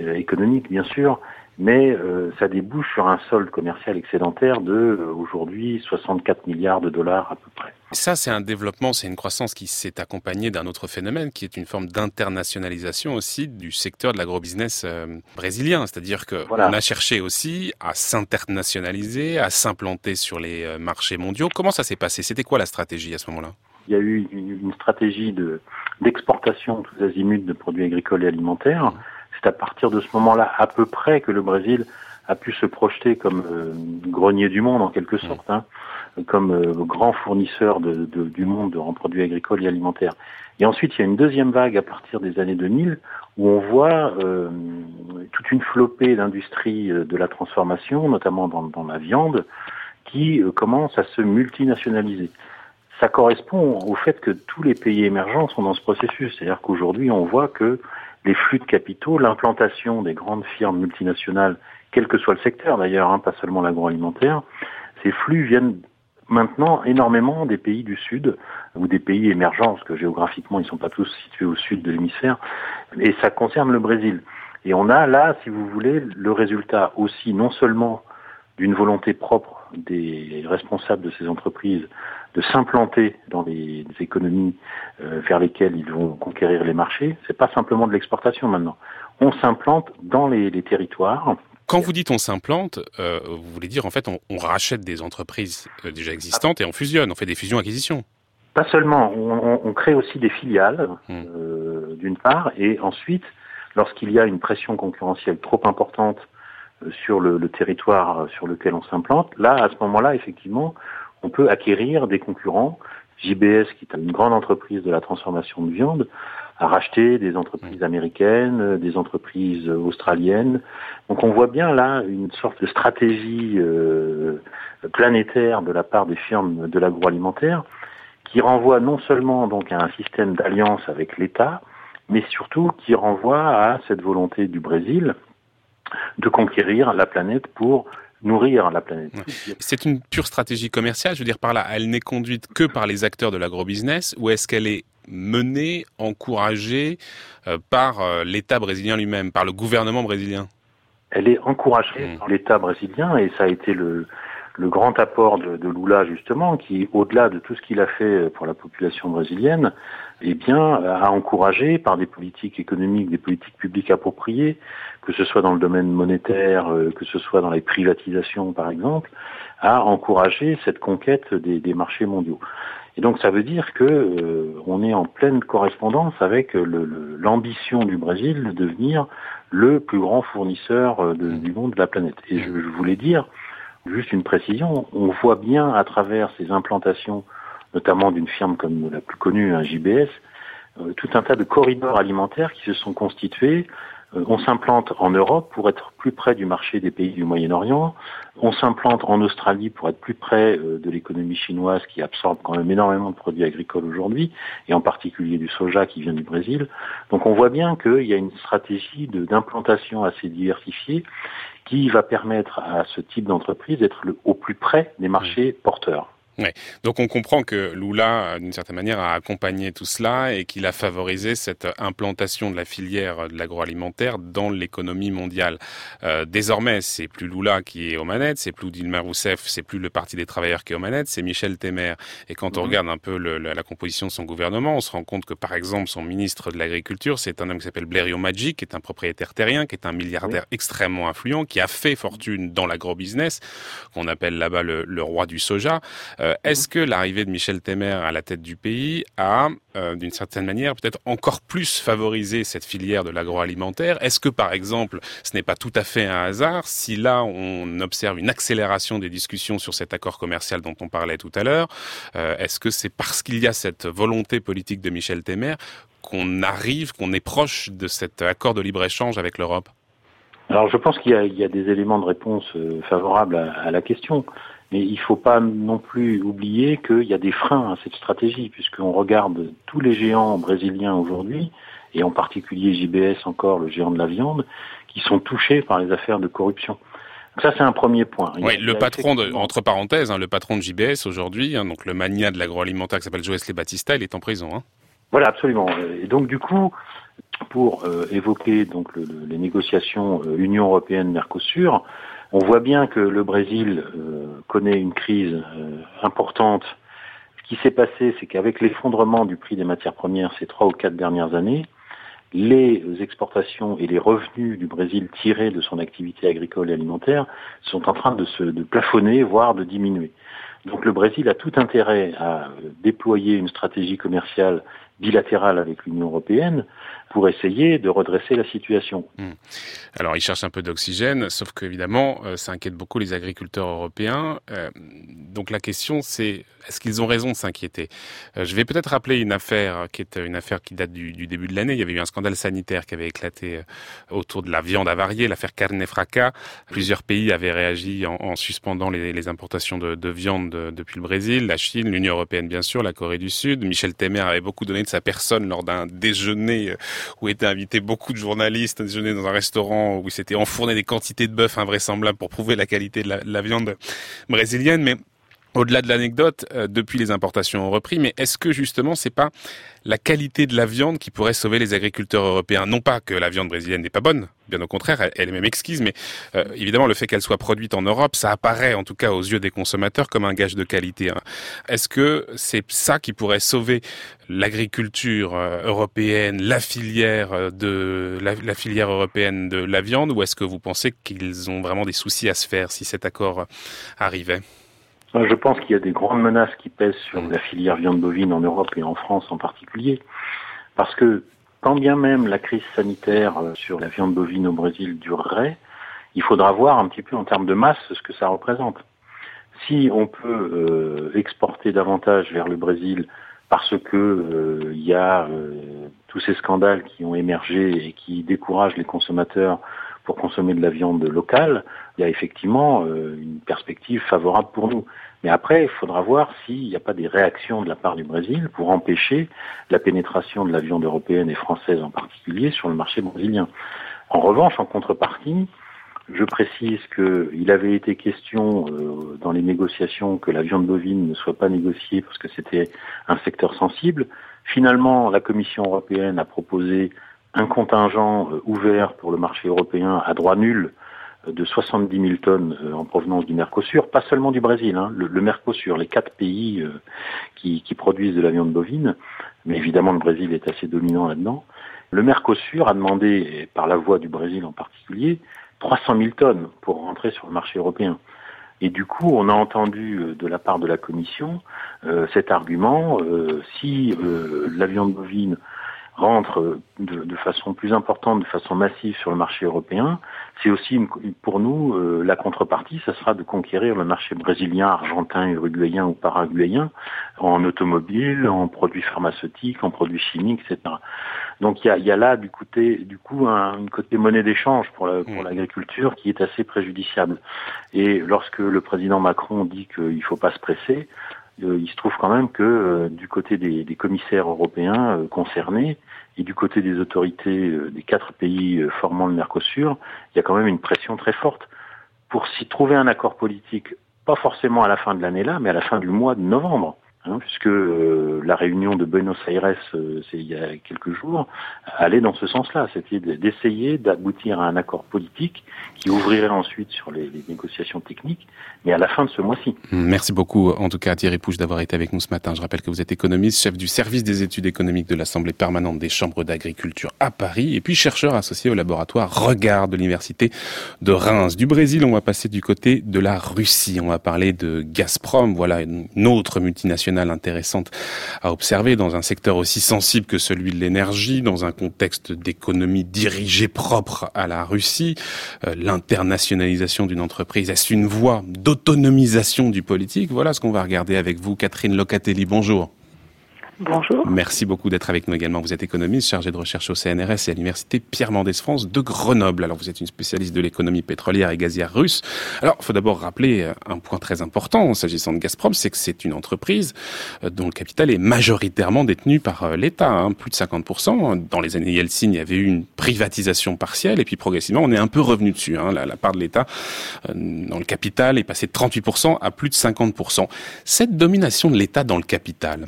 euh, économique, bien sûr, mais euh, ça débouche sur un solde commercial excédentaire de, euh, aujourd'hui, soixante-quatre milliards de dollars à peu près. Ça, c'est un développement, c'est une croissance qui s'est accompagnée d'un autre phénomène qui est une forme d'internationalisation aussi du secteur de l'agrobusiness euh, brésilien. C'est-à-dire qu'on voilà. a cherché aussi à s'internationaliser, à s'implanter sur les euh, marchés mondiaux. Comment ça s'est passé? C'était quoi la stratégie à ce moment-là? Il y a eu une, une stratégie de, d'exportation tous azimuts de produits agricoles et alimentaires. C'est à partir de ce moment-là, à peu près, que le Brésil a pu se projeter comme euh, grenier du monde, en quelque sorte, hein, comme euh, grand fournisseur de, de, du monde en produits agricoles et alimentaires. Et ensuite, il y a une deuxième vague à partir des années deux mille, où on voit euh, toute une flopée d'industries de la transformation, notamment dans, dans la viande, qui euh, commence à se multinationaliser. Ça correspond au fait que tous les pays émergents sont dans ce processus. C'est-à-dire qu'aujourd'hui, on voit que les flux de capitaux, l'implantation des grandes firmes multinationales, quel que soit le secteur d'ailleurs, hein, pas seulement l'agroalimentaire, ces flux viennent maintenant énormément des pays du Sud ou des pays émergents, parce que géographiquement, ils ne sont pas tous situés au sud de l'hémisphère, et ça concerne le Brésil. Et on a là, si vous voulez, le résultat aussi non seulement d'une volonté propre des responsables de ces entreprises de s'implanter dans les économies euh, vers lesquelles ils vont conquérir les marchés. C'est pas simplement de l'exportation maintenant. On s'implante dans les, les territoires Quand vous dites on s'implante, euh, vous voulez dire en fait on, on rachète des entreprises déjà existantes et on fusionne, on fait des fusions-acquisitions. Pas seulement, on, on crée aussi des filiales, hum. euh, d'une part, et ensuite, lorsqu'il y a une pression concurrentielle trop importante sur le, le territoire sur lequel on s'implante, là, à ce moment-là, effectivement, on peut acquérir des concurrents. J B S, qui est une grande entreprise de la transformation de viande, à racheter des entreprises américaines, des entreprises australiennes. Donc on voit bien là une sorte de stratégie euh, planétaire de la part des firmes de l'agroalimentaire qui renvoie non seulement donc à un système d'alliance avec l'État, mais surtout qui renvoie à cette volonté du Brésil de conquérir la planète pour nourrir la planète. C'est une pure stratégie commerciale, je veux dire par là, elle n'est conduite que par les acteurs de l'agrobusiness ou est-ce qu'elle est menée, encouragée euh, par euh, l'État brésilien lui-même, par le gouvernement brésilien? Elle est encouragée mmh. par l'État brésilien et ça a été le, le grand apport de, de Lula justement, qui au-delà de tout ce qu'il a fait pour la population brésilienne, eh bien, a encouragé par des politiques économiques, des politiques publiques appropriées, que ce soit dans le domaine monétaire, euh, que ce soit dans les privatisations par exemple, a encouragé cette conquête des, des marchés mondiaux. Et donc ça veut dire que euh, on est en pleine correspondance avec le, le, l'ambition du Brésil de devenir le plus grand fournisseur de, du monde de la planète. Et je, je voulais dire, juste une précision, on voit bien à travers ces implantations, notamment d'une firme comme la plus connue, hein, J B S, euh, tout un tas de corridors alimentaires qui se sont constitués. Euh, on s'implante en Europe pour être plus près du marché des pays du Moyen-Orient. On s'implante en Australie pour être plus près euh, de l'économie chinoise qui absorbe quand même énormément de produits agricoles aujourd'hui, et en particulier du soja qui vient du Brésil. Donc on voit bien qu'il y a une stratégie de, d'implantation assez diversifiée qui va permettre à ce type d'entreprise d'être le, au plus près des marchés porteurs. Ouais. Donc on comprend que Lula, d'une certaine manière, a accompagné tout cela et qu'il a favorisé cette implantation de la filière de l'agroalimentaire dans l'économie mondiale. Euh, désormais, c'est plus Lula qui est aux manettes, c'est plus Dilma Rousseff, c'est plus le Parti des travailleurs qui est aux manettes, c'est Michel Temer. Et quand on mmh. regarde un peu le, la, la composition de son gouvernement, on se rend compte que, par exemple, son ministre de l'Agriculture, c'est un homme qui s'appelle Blériot Maggi, qui est un propriétaire terrien, qui est un milliardaire oui. extrêmement influent, qui a fait fortune dans l'agrobusiness, qu'on appelle là-bas le, le roi du soja. Euh, Est-ce que l'arrivée de Michel Temer à la tête du pays a, euh, d'une certaine manière, peut-être encore plus favorisé cette filière de l'agroalimentaire? Est-ce que, par exemple, ce n'est pas tout à fait un hasard si là, on observe une accélération des discussions sur cet accord commercial dont on parlait tout à l'heure? euh, Est-ce que c'est parce qu'il y a cette volonté politique de Michel Temer qu'on arrive, qu'on est proche de cet accord de libre-échange avec l'Europe? Alors, je pense qu'il y a, il y a des éléments de réponse favorables à, à la question. Mais il ne faut pas non plus oublier qu'il y a des freins à cette stratégie, puisqu'on regarde tous les géants brésiliens aujourd'hui, et en particulier J B S encore, le géant de la viande, qui sont touchés par les affaires de corruption. Donc ça, c'est un premier point. Oui, le patron, de, entre parenthèses, hein, le patron de J B S aujourd'hui, hein, donc le mania de l'agroalimentaire qui s'appelle Wesley Batista, il est en prison. Hein. Voilà, absolument. Et donc du coup, pour euh, évoquer donc le, le, les négociations euh, Union européenne-Mercosur, on voit bien que le Brésil euh, connaît une crise euh, importante. Ce qui s'est passé, c'est qu'avec l'effondrement du prix des matières premières ces trois ou quatre dernières années, les exportations et les revenus du Brésil tirés de son activité agricole et alimentaire sont en train de se de plafonner, voire de diminuer. Donc le Brésil a tout intérêt à déployer une stratégie commerciale bilatérale avec l'Union européenne pour essayer de redresser la situation. Hum. Alors, ils cherchent un peu d'oxygène, sauf qu'évidemment, euh, ça inquiète beaucoup les agriculteurs européens. Euh, donc, la question, c'est est-ce qu'ils ont raison de s'inquiéter ? euh, Je vais peut-être rappeler une affaire qui est une affaire qui date du, du début de l'année. Il y avait eu un scandale sanitaire qui avait éclaté autour de la viande avariée, l'affaire Carne Fraca. Plusieurs pays avaient réagi en, en suspendant les, les importations de, de viande de, depuis le Brésil, la Chine, l'Union européenne, bien sûr, la Corée du Sud. Michel Temer avait beaucoup donné de sa personne lors d'un déjeuner où étaient invités beaucoup de journalistes à déjeuner dans un restaurant où ils s'étaient enfournés des quantités de bœuf invraisemblables pour prouver la qualité de la, de la viande brésilienne. Mais Au-delà de l'anecdote, euh, depuis les importations ont repris, mais est-ce que justement c'est pas la qualité de la viande qui pourrait sauver les agriculteurs européens? Non pas que la viande brésilienne n'est pas bonne, bien au contraire, elle, elle est même exquise, mais euh, évidemment le fait qu'elle soit produite en Europe, ça apparaît en tout cas aux yeux des consommateurs comme un gage de qualité. Hein. Est-ce que c'est ça qui pourrait sauver l'agriculture européenne, la filière de la, la filière européenne de la viande, ou est-ce que vous pensez qu'ils ont vraiment des soucis à se faire si cet accord arrivait? Je pense qu'il y a des grandes menaces qui pèsent sur la filière viande bovine en Europe et en France en particulier, parce que quand bien même la crise sanitaire sur la viande bovine au Brésil durerait, il faudra voir un petit peu en termes de masse ce que ça représente. Si on peut euh, exporter davantage vers le Brésil parce que euh, y a euh, tous ces scandales qui ont émergé et qui découragent les consommateurs pour consommer de la viande locale, il y a effectivement euh, une perspective favorable pour nous. Mais après, il faudra voir s'il n'y a pas des réactions de la part du Brésil pour empêcher la pénétration de la viande européenne et française en particulier sur le marché brésilien. En revanche, en contrepartie, je précise qu'il avait été question euh, dans les négociations que la viande bovine ne soit pas négociée parce que c'était un secteur sensible. Finalement, la Commission européenne a proposé un contingent ouvert pour le marché européen à droit nul de soixante-dix mille tonnes en provenance du Mercosur, pas seulement du Brésil, hein, le, le Mercosur, les quatre pays qui, qui produisent de la viande bovine, mais évidemment le Brésil est assez dominant là-dedans. Le Mercosur a demandé, par la voie du Brésil en particulier, trois cent mille tonnes pour rentrer sur le marché européen. Et du coup, on a entendu de la part de la Commission euh, cet argument, euh, si euh, la viande bovine rentre de, de façon plus importante, de façon massive sur le marché européen, c'est aussi une, pour nous euh, la contrepartie, ça sera de conquérir le marché brésilien, argentin, uruguayen ou paraguayen en automobile, en produits pharmaceutiques, en produits chimiques, et cetera. Donc il y a, y a là du côté, du coup un, un côté monnaie d'échange pour, la, pour mmh. l'agriculture qui est assez préjudiciable. Et lorsque le président Macron dit qu'il ne faut pas se presser, il se trouve quand même que euh, du côté des, des commissaires européens euh, concernés et du côté des autorités euh, des quatre pays euh, formant le Mercosur, il y a quand même une pression très forte pour s'y trouver un accord politique, pas forcément à la fin de l'année là, mais à la fin du mois de novembre, hein, puisque euh, la réunion de Buenos Aires, euh, c'est il y a quelques jours, allait dans ce sens-là, c'était d'essayer d'aboutir à un accord politique qui ouvrirait ensuite sur les, les négociations techniques, mais à la fin de ce mois-ci. Merci beaucoup, en tout cas, à Thierry Pouch d'avoir été avec nous ce matin. Je rappelle que vous êtes économiste, chef du service des études économiques de l'Assemblée permanente des chambres d'agriculture à Paris, et puis chercheur associé au laboratoire Regard de l'Université de Reims. Du Brésil, on va passer du côté de la Russie. On va parler de Gazprom, voilà une autre multinationale intéressante à observer dans un secteur aussi sensible que celui de l'énergie, dans un contexte d'économie dirigée propre à la Russie. Euh, l'internationalisation d'une entreprise, est-ce une voie d'autonomisation du politique? Voilà ce qu'on va regarder avec vous. Catherine Locatelli, bonjour. Bonjour. Merci beaucoup d'être avec nous également. Vous êtes économiste, chargée de recherche au C N R S et à l'université Pierre Mendès France de Grenoble. Alors vous êtes une spécialiste de l'économie pétrolière et gazière russe. Alors il faut d'abord rappeler un point très important s'agissant de Gazprom, c'est que c'est une entreprise dont le capital est majoritairement détenu par l'État, hein, plus de cinquante pour cent. Dans les années Yeltsin, il y avait eu une privatisation partielle et puis progressivement on est un peu revenu dessus. Hein. La, la part de l'État dans le capital est passée de trente-huit pour cent à plus de cinquante pour cent. Cette domination de l'État dans le capital,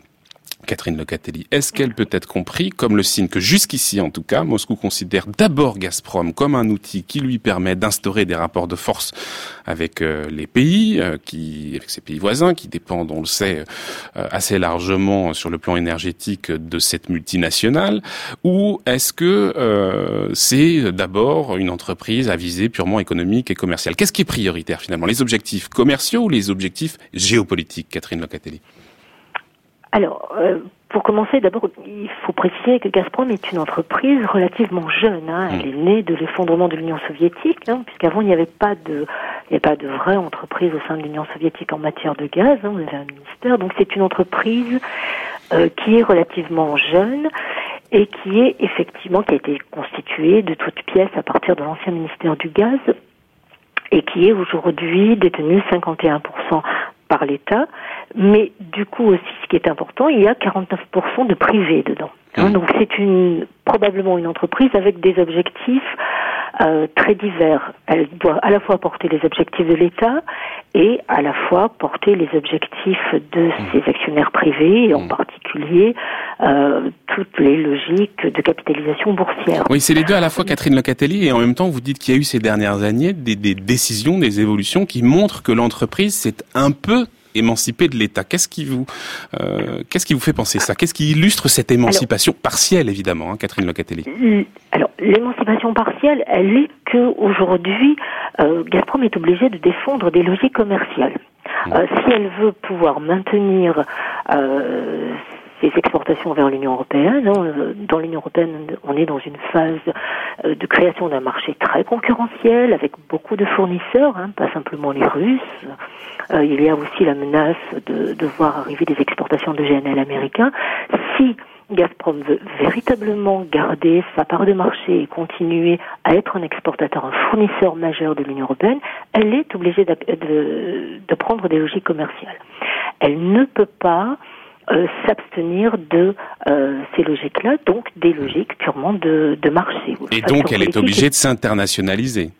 Catherine Locatelli, est-ce qu'elle peut être comprise comme le signe que jusqu'ici, en tout cas, Moscou considère d'abord Gazprom comme un outil qui lui permet d'instaurer des rapports de force avec euh, les pays, euh, qui, avec ses pays voisins, qui dépendent, on le sait, euh, assez largement euh, sur le plan énergétique de cette multinationale, ou est-ce que euh, c'est d'abord une entreprise à visée purement économique et commerciale? Qu'est-ce qui est prioritaire finalement, les objectifs commerciaux ou les objectifs géopolitiques, Catherine Locatelli? Alors, euh, pour commencer, d'abord, il faut préciser que Gazprom est une entreprise relativement jeune. Hein. Elle est née de l'effondrement de l'Union soviétique, hein, puisqu'avant, il n'y avait pas de il n'y avait pas de vraie entreprise au sein de l'Union soviétique en matière de gaz. Hein. On avait un ministère. Donc, c'est une entreprise euh, qui est relativement jeune et qui est effectivement, qui a été constituée de toutes pièces à partir de l'ancien ministère du gaz et qui est aujourd'hui détenue cinquante et un pour cent par l'État, mais du coup aussi, ce qui est important, il y a quarante-neuf pour cent de privés dedans. Hein, donc c'est une probablement une entreprise avec des objectifs euh, très divers. Elle doit à la fois porter les objectifs de l'État et à la fois porter les objectifs de mmh. ses actionnaires privés, et en mmh. particulier euh, toutes les logiques de capitalisation boursière. Oui, c'est les deux à la fois, Catherine Locatelli, et en même temps vous dites qu'il y a eu ces dernières années des, des décisions, des évolutions qui montrent que l'entreprise s'est un peu émancipée de l'État. Qu'est-ce qui vous, euh, qu'est-ce qui vous fait penser ça ? Qu'est-ce qui illustre cette émancipation alors, partielle, évidemment, hein, Catherine Locatelli ? Alors, l'émancipation partielle, elle est qu'aujourd'hui, euh, Gazprom est obligé de défendre des logiques commerciales. Mmh. Euh, si elle veut pouvoir maintenir euh, les exportations vers l'Union européenne. Dans l'Union européenne, on est dans une phase de création d'un marché très concurrentiel, avec beaucoup de fournisseurs, hein, pas simplement les Russes. Euh, il y a aussi la menace de, de voir arriver des exportations de G N L américains. Si Gazprom veut véritablement garder sa part de marché et continuer à être un exportateur, un fournisseur majeur de l'Union européenne, elle est obligée de, de prendre des logiques commerciales. Elle ne peut pas Euh, s'abstenir de euh, ces logiques-là, donc des logiques purement de, de marché. Et donc elle est obligée de s'internationaliser.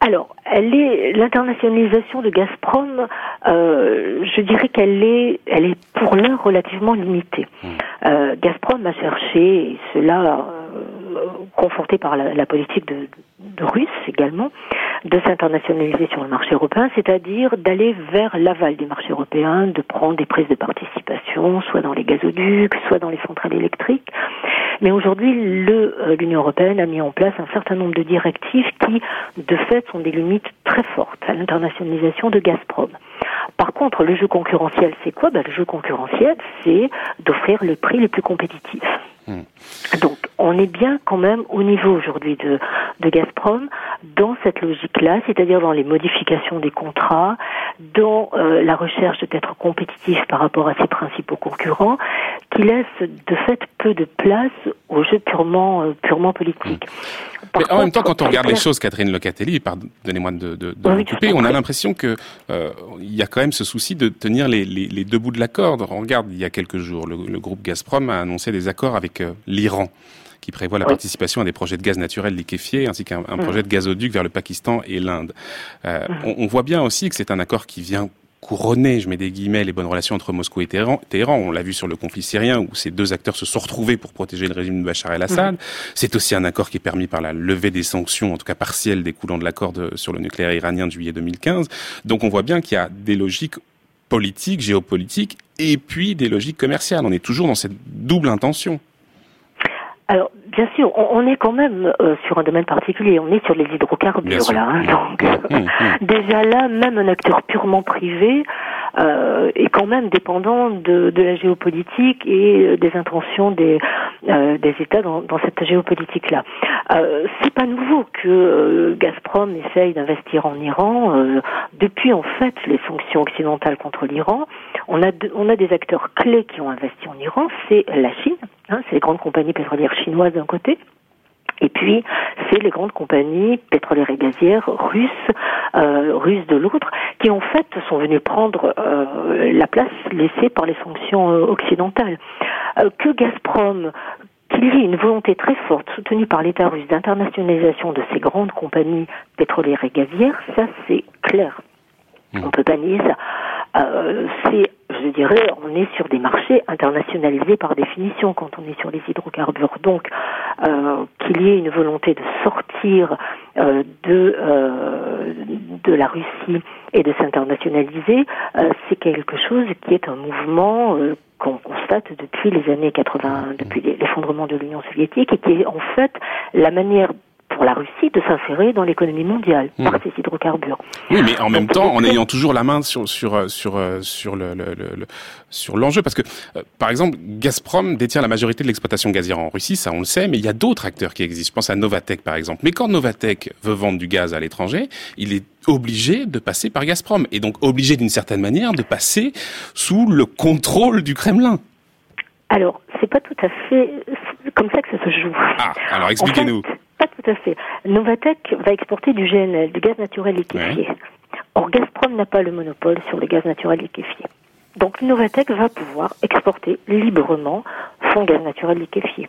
Alors, elle est l'internationalisation de Gazprom. Euh, je dirais qu'elle est, elle est pour l'heure relativement limitée. Mmh. Euh, Gazprom a cherché, et cela euh, conforté par la, la politique de, de Russe également, de s'internationaliser sur le marché européen, c'est-à-dire d'aller vers l'aval du marché européen, de prendre des prises de participation, soit dans les gazoducs, soit dans les centrales électriques. Mais aujourd'hui, le, euh, l'Union européenne a mis en place un certain nombre de directives qui, de fait, sont des limites très fortes à l'internationalisation de Gazprom. Par contre, le jeu concurrentiel, c'est quoi ? Ben, le jeu concurrentiel, c'est d'offrir les prix les plus compétitifs. Mmh. Donc, on est bien quand même au niveau aujourd'hui de, de Gazprom dans cette logique-là, c'est-à-dire dans les modifications des contrats, dans euh, la recherche d'être compétitif par rapport à ses principaux concurrents, qui laisse de fait peu de place au jeu purement, euh, purement politique. Mmh. Mais en même temps, quand on regarde les choses, Catherine Locatelli, pardonnez-moi de, de, de oui, couper, on a l'impression que euh, il y a quand même ce souci de tenir les, les, les deux bouts de la corde. On regarde, il y a quelques jours, le, le groupe Gazprom a annoncé des accords avec euh, l'Iran, qui prévoit la oui. participation à des projets de gaz naturel liquéfié, ainsi qu'un un mmh. projet de gazoduc vers le Pakistan et l'Inde. Euh, mmh. on, on voit bien aussi que c'est un accord qui vient couronner, je mets des guillemets, les bonnes relations entre Moscou et Téhéran. Téhéran, on l'a vu sur le conflit syrien où ces deux acteurs se sont retrouvés pour protéger le régime de Bachar el-Assad. Mmh. C'est aussi un accord qui est permis par la levée des sanctions, en tout cas partielles, découlant de l'accord de, sur le nucléaire iranien de juillet deux mille quinze. Donc on voit bien qu'il y a des logiques politiques, géopolitiques et puis des logiques commerciales. On est toujours dans cette double intention. Alors, bien sûr, on, on est quand même euh, sur un domaine particulier. On est sur les hydrocarbures, là. Hein, donc, mmh, mmh. déjà là, même un acteur purement privé euh, est quand même dépendant de, de la géopolitique et des intentions des, euh, des États dans, dans cette géopolitique-là. Euh, c'est pas nouveau que euh, Gazprom essaye d'investir en Iran. Euh, depuis, en fait, les sanctions occidentales contre l'Iran, on a, de, on a des acteurs clés qui ont investi en Iran. C'est la Chine, hein, c'est les grandes compagnies pétrolières chinoises d'un côté, et puis c'est les grandes compagnies pétrolières et gazières russes, euh, russes de l'autre, qui en fait sont venues prendre euh, la place laissée par les sanctions euh, occidentales. Euh, que Gazprom, qu'il y ait une volonté très forte soutenue par l'État russe d'internationalisation de ces grandes compagnies pétrolières et gazières, ça c'est clair. Mmh. On ne peut pas nier ça. Euh, c'est, je dirais, on est sur des marchés internationalisés par définition quand on est sur les hydrocarbures. Donc, euh, qu'il y ait une volonté de sortir euh, de euh, de la Russie et de s'internationaliser, euh, c'est quelque chose qui est un mouvement euh, qu'on constate depuis les années quatre-vingts, depuis l'effondrement de l'Union soviétique, et qui est en fait la manière pour la Russie de s'insérer dans l'économie mondiale mmh. par ces hydrocarbures. Oui, mais en même donc, temps, en ayant toujours la main sur sur sur sur le, le, le sur l'enjeu, parce que euh, par exemple, Gazprom détient la majorité de l'exploitation gazière en Russie, ça on le sait, mais il y a d'autres acteurs qui existent. Je pense à Novatek par exemple. Mais quand Novatek veut vendre du gaz à l'étranger, il est obligé de passer par Gazprom et donc obligé d'une certaine manière de passer sous le contrôle du Kremlin. Alors, c'est pas tout à fait comme ça que ça se joue. Ah, alors expliquez-nous. En fait, pas tout à fait. Novatek va exporter du G N L, du gaz naturel liquéfié. Ouais. Or, Gazprom n'a pas le monopole sur le gaz naturel liquéfié. Donc, Novatek va pouvoir exporter librement son gaz naturel liquéfié,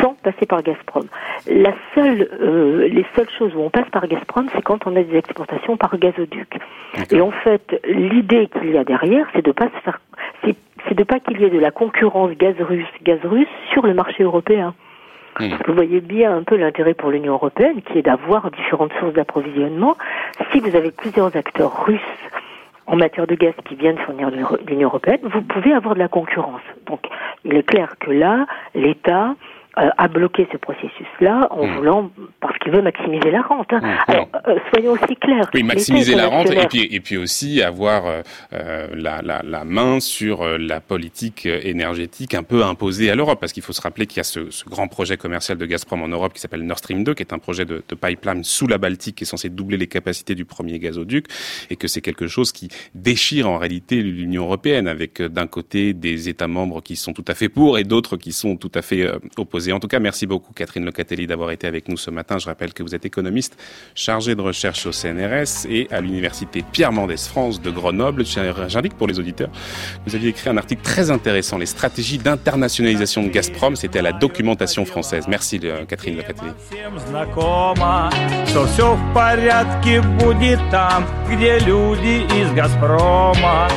sans passer par Gazprom. La seule, euh, les seules choses où on passe par Gazprom, c'est quand on a des exportations par gazoduc. D'accord. Et en fait, l'idée qu'il y a derrière, c'est de pas se faire, c'est, c'est de pas qu'il y ait de la concurrence gaz russe, gaz russe sur le marché européen. Mmh. Vous voyez bien un peu l'intérêt pour l'Union européenne, qui est d'avoir différentes sources d'approvisionnement. Si vous avez plusieurs acteurs russes en matière de gaz qui viennent fournir l'Union européenne, vous pouvez avoir de la concurrence. Donc, il est clair que là, l'État euh, a bloqué ce processus-là en mmh. voulant, parce qu'il veut maximiser la rente. Hein. Mmh. Alors, euh, soyons aussi clairs. Oui, maximiser la rente et puis, et puis aussi avoir euh, la, la, la main sur la politique énergétique un peu imposée à l'Europe. Parce qu'il faut se rappeler qu'il y a ce, ce grand projet commercial de Gazprom en Europe qui s'appelle Nord Stream deux, qui est un projet de, de pipeline sous la Baltique qui est censé doubler les capacités du premier gazoduc, et que c'est quelque chose qui déchire en réalité l'Union européenne, avec d'un côté des États membres qui sont tout à fait pour et d'autres qui sont tout à fait euh, opposés. En tout cas, merci beaucoup Catherine Locatelli d'avoir été avec nous ce matin. Je rappelle que vous êtes économiste chargée de recherche au C N R S et à l'université Pierre Mendès France de Grenoble. J'indique pour les auditeurs, vous aviez écrit un article très intéressant, les stratégies d'internationalisation de Gazprom, c'était à la documentation française. Merci euh, Catherine Locatelli. Газпрома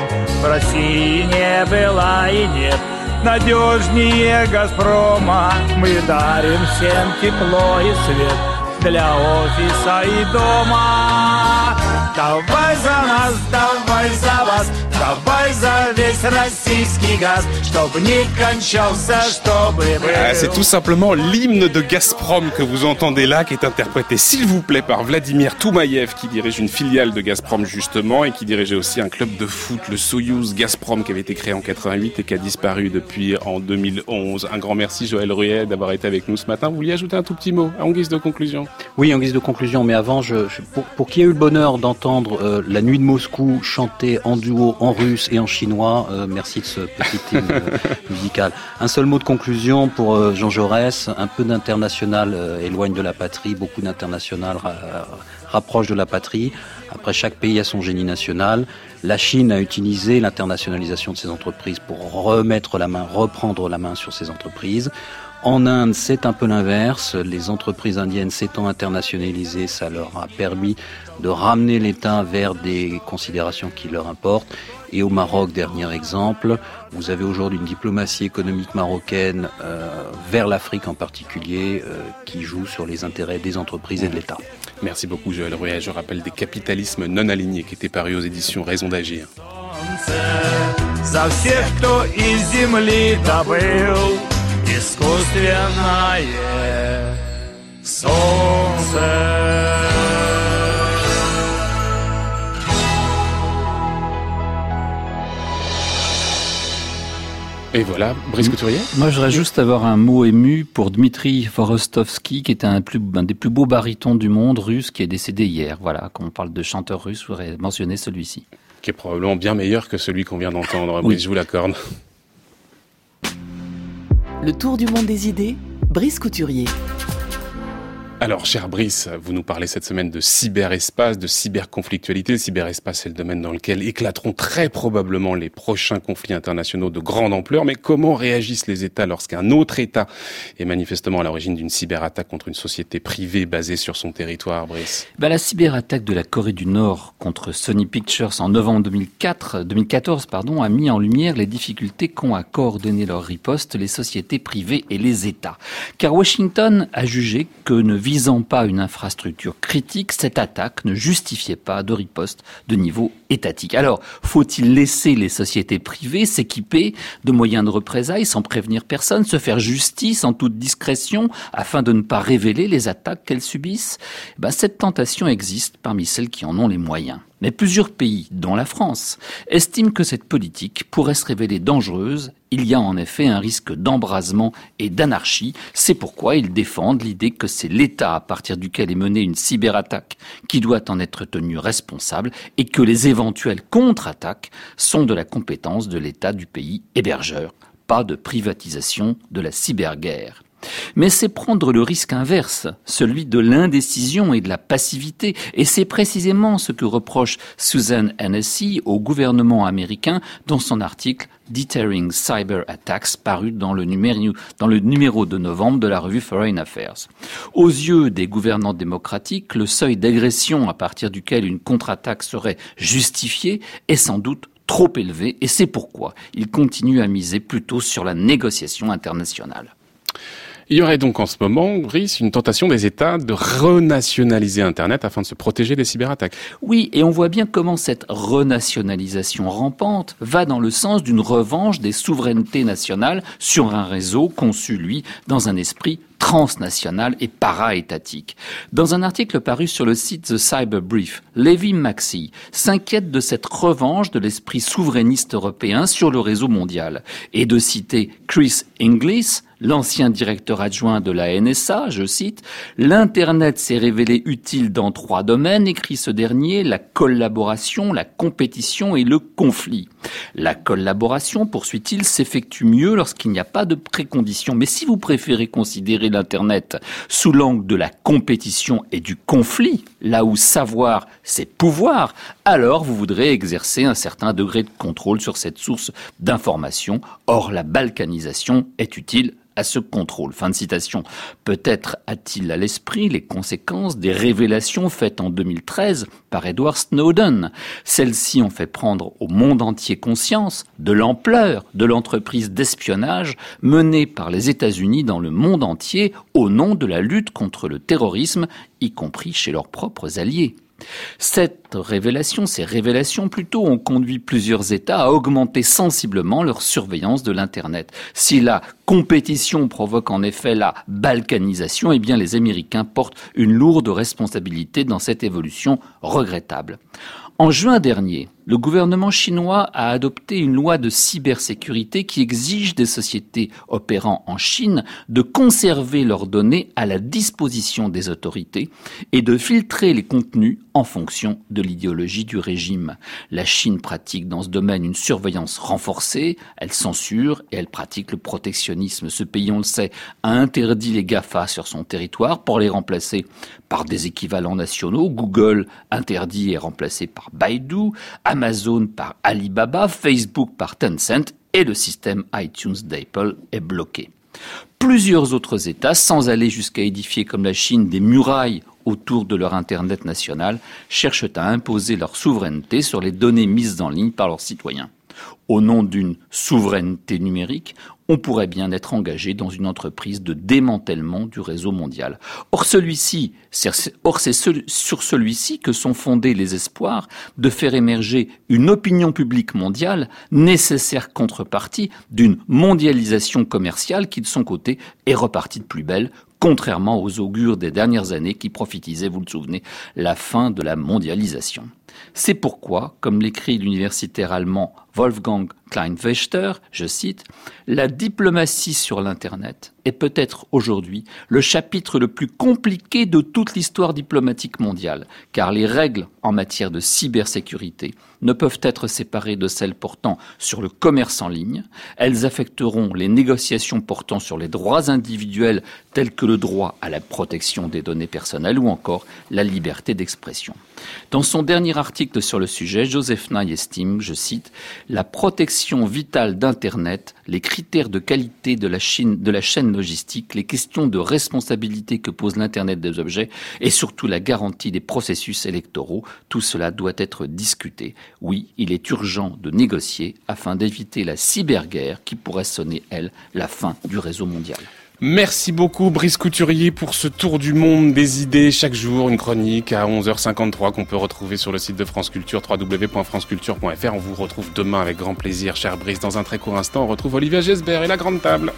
в России не было и нет надежнее Газпрома. Мы дарим всем тепло и свет для офиса и дома. Давай за нас, давай за вас, давай за весь российский газ, чтобы не кончался, чтобы... Voilà, c'est tout simplement l'hymne de Gazprom que vous entendez là, qui est interprété, s'il vous plaît, par Vladimir Toumaïev, qui dirige une filiale de Gazprom, justement, et qui dirigeait aussi un club de foot, le Soyouz Gazprom, qui avait été créé en quatre-vingt-huit et qui a disparu depuis en deux mille onze. Un grand merci, Joël Ruet, d'avoir été avec nous ce matin. Vous vouliez ajouter un tout petit mot, en guise de conclusion? Oui, en guise de conclusion, mais avant, je, je, pour, pour qui a eu le bonheur d'entendre Entendre, euh, la nuit de Moscou chantée en duo en russe et en chinois. Euh, merci de ce petit thème euh, musical. Un seul mot de conclusion pour euh, Jean Jaurès. Un peu d'international euh, éloigne de la patrie, beaucoup d'international ra- rapproche de la patrie. Après, chaque pays a son génie national. La Chine a utilisé l'internationalisation de ses entreprises pour remettre la main, reprendre la main sur ses entreprises. En Inde, c'est un peu l'inverse. Les entreprises indiennes s'étant internationalisées, ça leur a permis de ramener l'État vers des considérations qui leur importent. Et au Maroc, dernier exemple, vous avez aujourd'hui une diplomatie économique marocaine euh, vers l'Afrique en particulier euh, qui joue sur les intérêts des entreprises et de l'État. Merci beaucoup Joël Ruet. Je rappelle des capitalismes non alignés qui étaient parus aux éditions Raison d'agir. Искусственное солнце. Et voilà, Brice Couturier. Moi, je voudrais juste avoir un mot ému pour Dmitri Vorostovsky, qui est un, plus, un des plus beaux barytons du monde russe, qui est décédé hier. Voilà, quand on parle de chanteur russe, je voudrais mentionner celui-ci. Qui est probablement bien meilleur que celui qu'on vient d'entendre. Oui, Brice, je vous l'accorde. Le tour du monde des idées, Brice Couturier. Alors, cher Brice, vous nous parlez cette semaine de cyberespace, de cyberconflictualité. Le cyberespace, c'est le domaine dans lequel éclateront très probablement les prochains conflits internationaux de grande ampleur. Mais comment réagissent les États lorsqu'un autre État est manifestement à l'origine d'une cyberattaque contre une société privée basée sur son territoire, Brice ? Bah, la cyberattaque de la Corée du Nord contre Sony Pictures en novembre deux mille quatorze, pardon, a mis en lumière les difficultés qu'ont à coordonner leur riposte les sociétés privées et les États. Car Washington a jugé que ne vit visant pas une infrastructure critique, cette attaque ne justifiait pas de riposte de niveau étatique. Alors, faut-il laisser les sociétés privées s'équiper de moyens de représailles sans prévenir personne, se faire justice en toute discrétion afin de ne pas révéler les attaques qu'elles subissent ? Ben, cette tentation existe parmi celles qui en ont les moyens. Mais plusieurs pays, dont la France, estiment que cette politique pourrait se révéler dangereuse. Il y a en effet un risque d'embrasement et d'anarchie. C'est pourquoi ils défendent l'idée que c'est l'État à partir duquel est menée une cyberattaque qui doit en être tenu responsable et que les éventuelles contre-attaques sont de la compétence de l'État du pays hébergeur. Pas de privatisation de la cyberguerre. Mais c'est prendre le risque inverse, celui de l'indécision et de la passivité, et c'est précisément ce que reproche Susan Hennessy au gouvernement américain dans son article « Deterring Cyber Attacks » paru dans le, numéro, dans le numéro de novembre de la revue Foreign Affairs. Aux yeux des gouvernants démocratiques, le seuil d'agression à partir duquel une contre-attaque serait justifiée est sans doute trop élevé, et c'est pourquoi ils continuent à miser plutôt sur la négociation internationale. Il y aurait donc en ce moment, Brice, une tentation des États de renationaliser Internet afin de se protéger des cyberattaques. Oui, et on voit bien comment cette renationalisation rampante va dans le sens d'une revanche des souverainetés nationales sur un réseau conçu, lui, dans un esprit transnationale et para-étatique. Dans un article paru sur le site The Cyber Brief, Levi Maxey s'inquiète de cette revanche de l'esprit souverainiste européen sur le réseau mondial et de citer Chris Inglis, l'ancien directeur adjoint de la N S A, je cite, « L'Internet s'est révélé utile dans trois domaines, écrit ce dernier, la collaboration, la compétition et le conflit. La collaboration, poursuit-il, s'effectue mieux lorsqu'il n'y a pas de préconditions. Mais si vous préférez considérer l'Internet sous l'angle de la compétition et du conflit, là où savoir, c'est pouvoir, alors vous voudrez exercer un certain degré de contrôle sur cette source d'information. Or, la balkanisation est utile à ce contrôle. » Fin de citation. Peut-être a-t-il à l'esprit les conséquences des révélations faites en deux mille treize par Edward Snowden. Celles-ci ont fait prendre au monde entier conscience de l'ampleur de l'entreprise d'espionnage menée par les États-Unis dans le monde entier au nom de la lutte contre le terrorisme, y compris chez leurs propres alliés. Cette révélation, ces révélations plutôt, ont conduit plusieurs États à augmenter sensiblement leur surveillance de l'Internet. Si la compétition provoque en effet la balkanisation, eh bien les Américains portent une lourde responsabilité dans cette évolution regrettable. En juin dernier, le gouvernement chinois a adopté une loi de cybersécurité qui exige des sociétés opérant en Chine de conserver leurs données à la disposition des autorités et de filtrer les contenus en fonction de l'idéologie du régime. La Chine pratique dans ce domaine une surveillance renforcée, elle censure et elle pratique le protectionnisme. Ce pays, on le sait, a interdit les GAFA sur son territoire pour les remplacer par des équivalents nationaux. Google interdit et remplacé par Baidu, Amazon par Alibaba, Facebook par Tencent et le système iTunes d'Apple est bloqué. Plusieurs autres États, sans aller jusqu'à édifier comme la Chine des murailles autour de leur Internet national, cherchent à imposer leur souveraineté sur les données mises en ligne par leurs citoyens. Au nom d'une souveraineté numérique, on pourrait bien être engagé dans une entreprise de démantèlement du réseau mondial. Or, celui-ci, or c'est sur celui-ci que sont fondés les espoirs de faire émerger une opinion publique mondiale, nécessaire contrepartie d'une mondialisation commerciale qui, de son côté, est repartie de plus belle, contrairement aux augures des dernières années qui prophétisaient, vous le souvenez, la fin de la mondialisation. C'est pourquoi, comme l'écrit l'universitaire allemand Wolfgang Kleinwächter, je cite, « La diplomatie sur l'Internet est peut-être aujourd'hui le chapitre le plus compliqué de toute l'histoire diplomatique mondiale, car les règles en matière de cybersécurité ne peuvent être séparées de celles portant sur le commerce en ligne. Elles affecteront les négociations portant sur les droits individuels tels que le droit à la protection des données personnelles ou encore la liberté d'expression. » Dans son dernier article sur le sujet, Joseph Nye estime, je cite, « La protection vitale d'Internet, les critères de qualité de la, Chine, de la chaîne logistique, les questions de responsabilité que pose l'Internet des objets et surtout la garantie des processus électoraux, tout cela doit être discuté. Oui, il est urgent de négocier afin d'éviter la cyberguerre qui pourrait sonner, elle, la fin du réseau mondial. » Merci beaucoup Brice Couturier pour ce tour du monde des idées. Chaque jour, une chronique à onze heures cinquante-trois qu'on peut retrouver sur le site de France Culture, w w w point france culture point f r. On vous retrouve demain avec grand plaisir, cher Brice. Dans un très court instant, on retrouve Olivia Gesbert et la Grande Table.